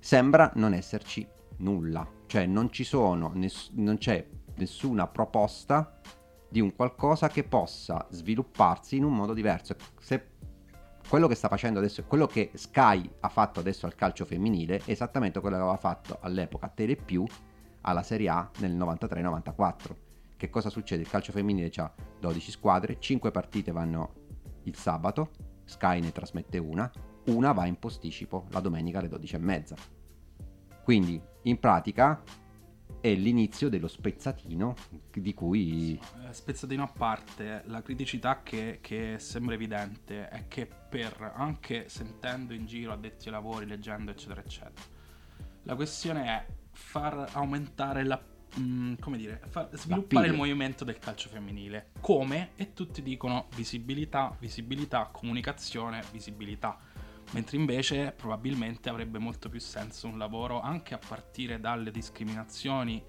sembra non esserci nulla, cioè non c'è nessuna proposta di un qualcosa che possa svilupparsi in un modo diverso. Se quello che sta facendo adesso è quello che Sky ha fatto adesso al calcio femminile, è esattamente quello che aveva fatto all'epoca Tele Più alla Serie A nel 93-94. Che cosa succede? Il calcio femminile ha 12 squadre, 5 partite vanno il sabato, Sky ne trasmette una va in posticipo la domenica alle 12:30. Quindi in pratica è l'inizio dello spezzatino, di cui... Spezzatino a parte, la criticità che sembra evidente è che, anche sentendo in giro addetti ai lavori, leggendo eccetera eccetera, la questione è far aumentare sviluppare il movimento del calcio femminile. Come? E tutti dicono visibilità, comunicazione, visibilità. Mentre invece probabilmente avrebbe molto più senso un lavoro anche a partire dalle discriminazioni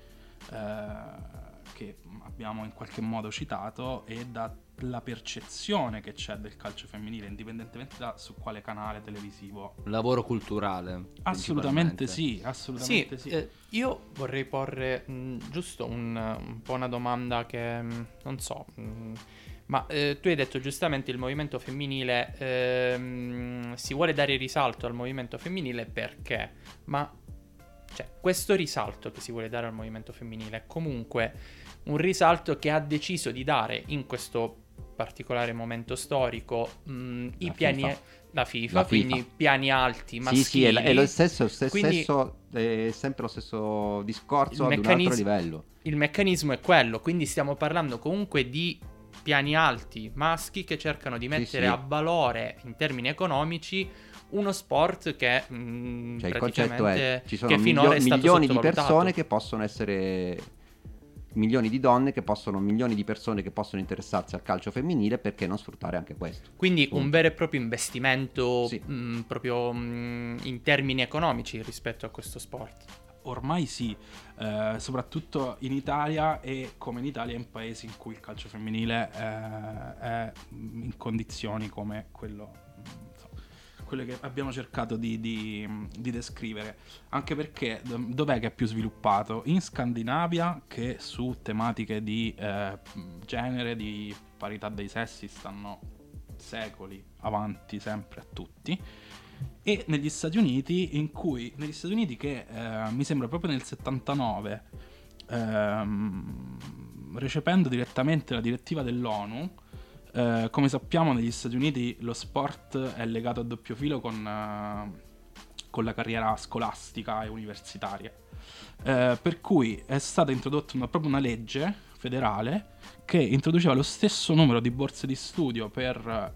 che abbiamo in qualche modo citato, e dalla percezione che c'è del calcio femminile, indipendentemente da su quale canale televisivo. Un lavoro culturale. Assolutamente sì. Io vorrei porre giusto un po' una domanda che non so... Ma tu hai detto giustamente il movimento femminile, si vuole dare risalto al movimento femminile perché? Ma cioè, questo risalto che si vuole dare al movimento femminile è comunque un risalto che ha deciso di dare in questo particolare momento storico la FIFA, quindi piani alti maschili. Sì, è lo stesso, è sempre lo stesso discorso ad un altro livello. Il meccanismo è quello, quindi stiamo parlando comunque di piani alti maschi che cercano di mettere a valore in termini economici uno sport che cioè, il concetto è ci sono milioni di persone che possono essere milioni di donne che possono milioni di persone che possono interessarsi al calcio femminile, perché non sfruttare anche questo? Quindi un vero e proprio investimento in termini economici rispetto a questo sport. Ormai sì, soprattutto in Italia, e come in Italia in paesi in cui il calcio femminile è in condizioni come quelle che abbiamo cercato di descrivere. Anche perché dov'è che è più sviluppato? In Scandinavia, che su tematiche di genere, di parità dei sessi stanno secoli avanti sempre a tutti. E negli Stati Uniti, che mi sembra proprio nel 79, recependo direttamente la direttiva dell'ONU, come sappiamo negli Stati Uniti lo sport è legato a doppio filo con la carriera scolastica e universitaria, per cui è stata introdotta proprio una legge federale che introduceva lo stesso numero di borse di studio per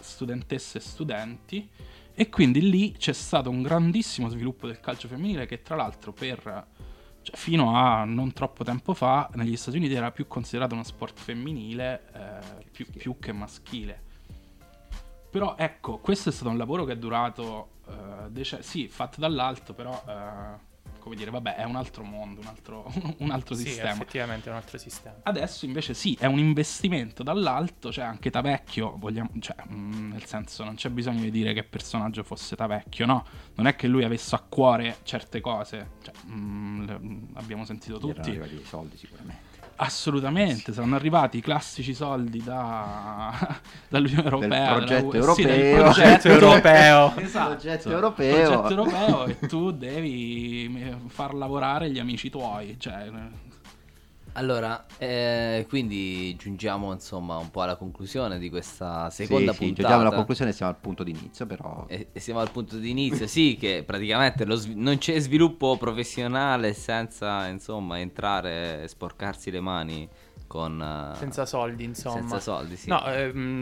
studentesse e studenti, e quindi lì c'è stato un grandissimo sviluppo del calcio femminile che tra l'altro fino a non troppo tempo fa negli Stati Uniti era più considerato uno sport femminile più che maschile. Però ecco, questo è stato un lavoro che è durato fatto dall'alto, però è un altro mondo, un altro sistema. Sì, effettivamente è un altro sistema. Adesso invece sì, è un investimento dall'alto, cioè anche Tavecchio, nel senso non c'è bisogno di dire che personaggio fosse Tavecchio, no? Non è che lui avesse a cuore certe cose, abbiamo sentito tutti. Gli arrivati i soldi sicuramente. Assolutamente, sì. Saranno arrivati i classici soldi dall'Unione Europea, del progetto europeo e tu devi far lavorare gli amici tuoi, Allora, quindi giungiamo insomma un po' alla conclusione di questa seconda puntata. Sì, giungiamo alla conclusione, siamo al punto d'inizio però. Siamo al punto d'inizio, sì, che praticamente non c'è sviluppo professionale senza insomma entrare e sporcarsi le mani senza soldi, insomma. Senza soldi, sì. No,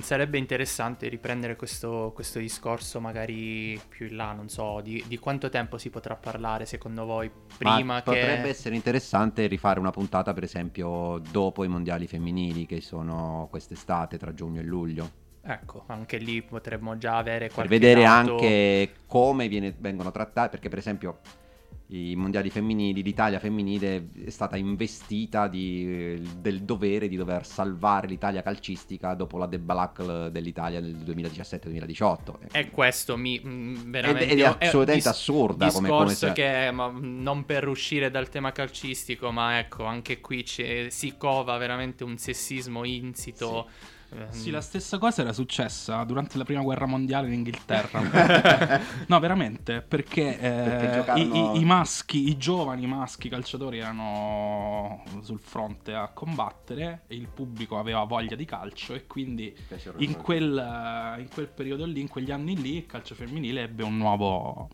sarebbe interessante riprendere questo discorso magari più in là, non so, di quanto tempo si potrà parlare secondo voi prima che... Potrebbe essere interessante rifare una puntata per esempio dopo i mondiali femminili che sono quest'estate tra giugno e luglio. Ecco, anche lì potremmo già avere qualche per vedere dato... anche come vengono trattati, perché per esempio... I mondiali femminili, l'Italia femminile è stata investita del dovere di dover salvare l'Italia calcistica dopo la debacle dell'Italia del 2017-2018. E questo veramente è assolutamente assurda. Discorso che non per uscire dal tema calcistico, ma ecco, anche qui si cova veramente un sessismo insito. Sì. Sì, la stessa cosa era successa durante la prima guerra mondiale in Inghilterra. No, veramente, perché giocavano... i maschi, i giovani maschi calciatori erano sul fronte a combattere, il pubblico aveva voglia di calcio e quindi in quel periodo lì, in quegli anni lì, il calcio femminile ebbe un nuovo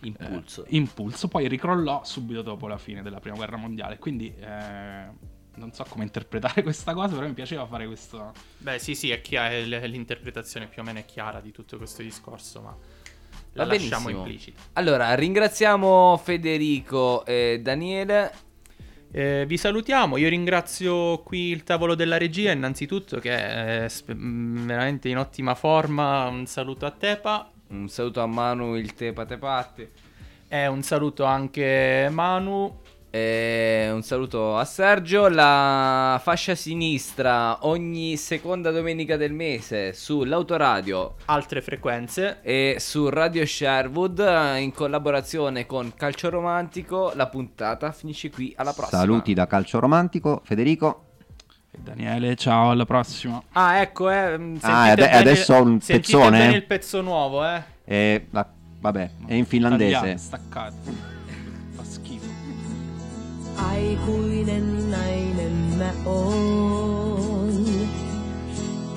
impulso, poi ricrollò subito dopo la fine della prima guerra mondiale, quindi... Non so come interpretare questa cosa, però mi piaceva fare questo. Beh, sì, è chiaro, l'interpretazione più o meno è chiara di tutto questo discorso, ma la lasciamo implicita. Allora, ringraziamo Federico e Daniele. Vi salutiamo, io ringrazio qui il tavolo della regia innanzitutto che è veramente in ottima forma, un saluto a Tepa. Un saluto a Manu, il Tepa Tepatti. E un saluto anche Manu. Un saluto a Sergio. La fascia sinistra ogni seconda domenica del mese sull'autoradio Altre Frequenze e su Radio Sherwood in collaborazione con Calcio Romantico. La puntata finisce qui, alla prossima. Saluti da Calcio Romantico, Federico e Daniele, ciao, alla prossima. Ah, ecco, adesso ho un pezzone. Sentite il pezzo nuovo, vabbè, è in finlandese. Andiamo, staccato. Aikuinen nainen mä oon,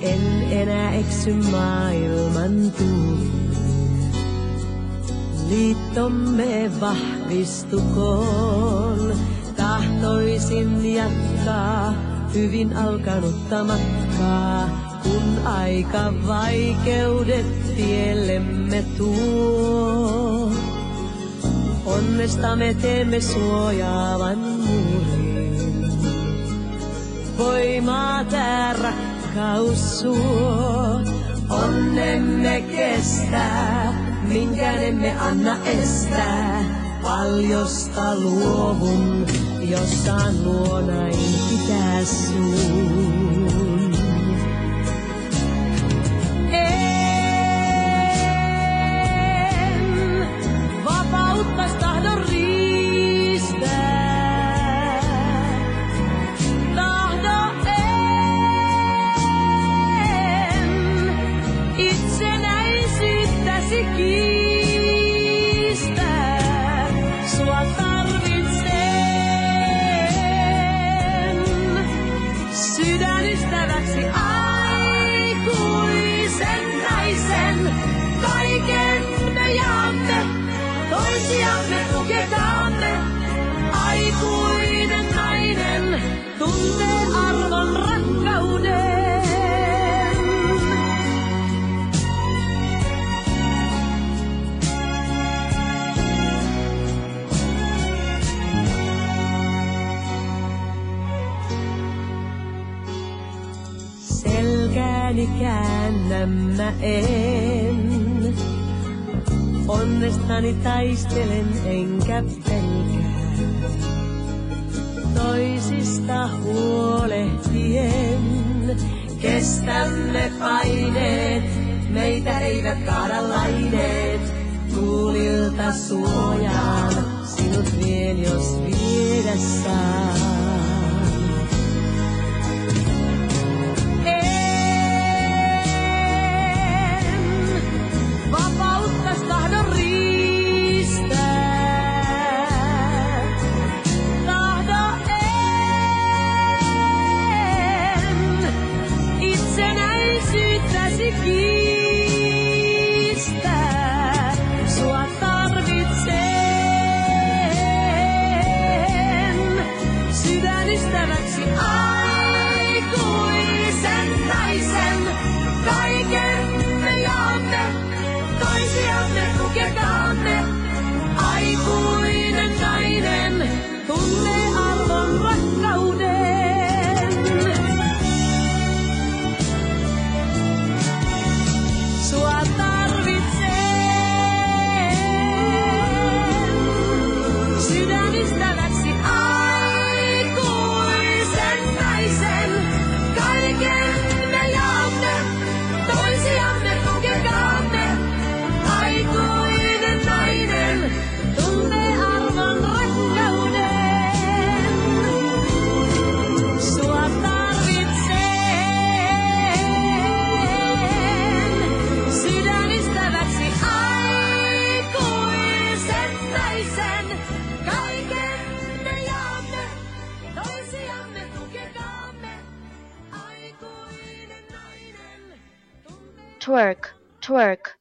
en enää eksy maailman tuun. Liittomme vahvistukoon, tahtoisin jatkaa hyvin alkanutta matkaa, kun aika vaikeudet tiellemme tuo. Onnesta me teemme suojaavan muurin. Voimaa tää rakkaus suo. Onnemme kestää, minkään emme anna estää. Paljosta luovun, jos saan luonain pitää sun. Vapauttais tahdon riistää, tahdo en itsenäisyyttäsi kiistää, sua tarvitsen sydänestä. الليالي كان لما ان onnestani taistelen enkä pelkää toisista huolehtien kestämme paineet meitä eivät kaada laineet tuulilta suojaan sinut vien jos viedä saa. Twerk, twerk,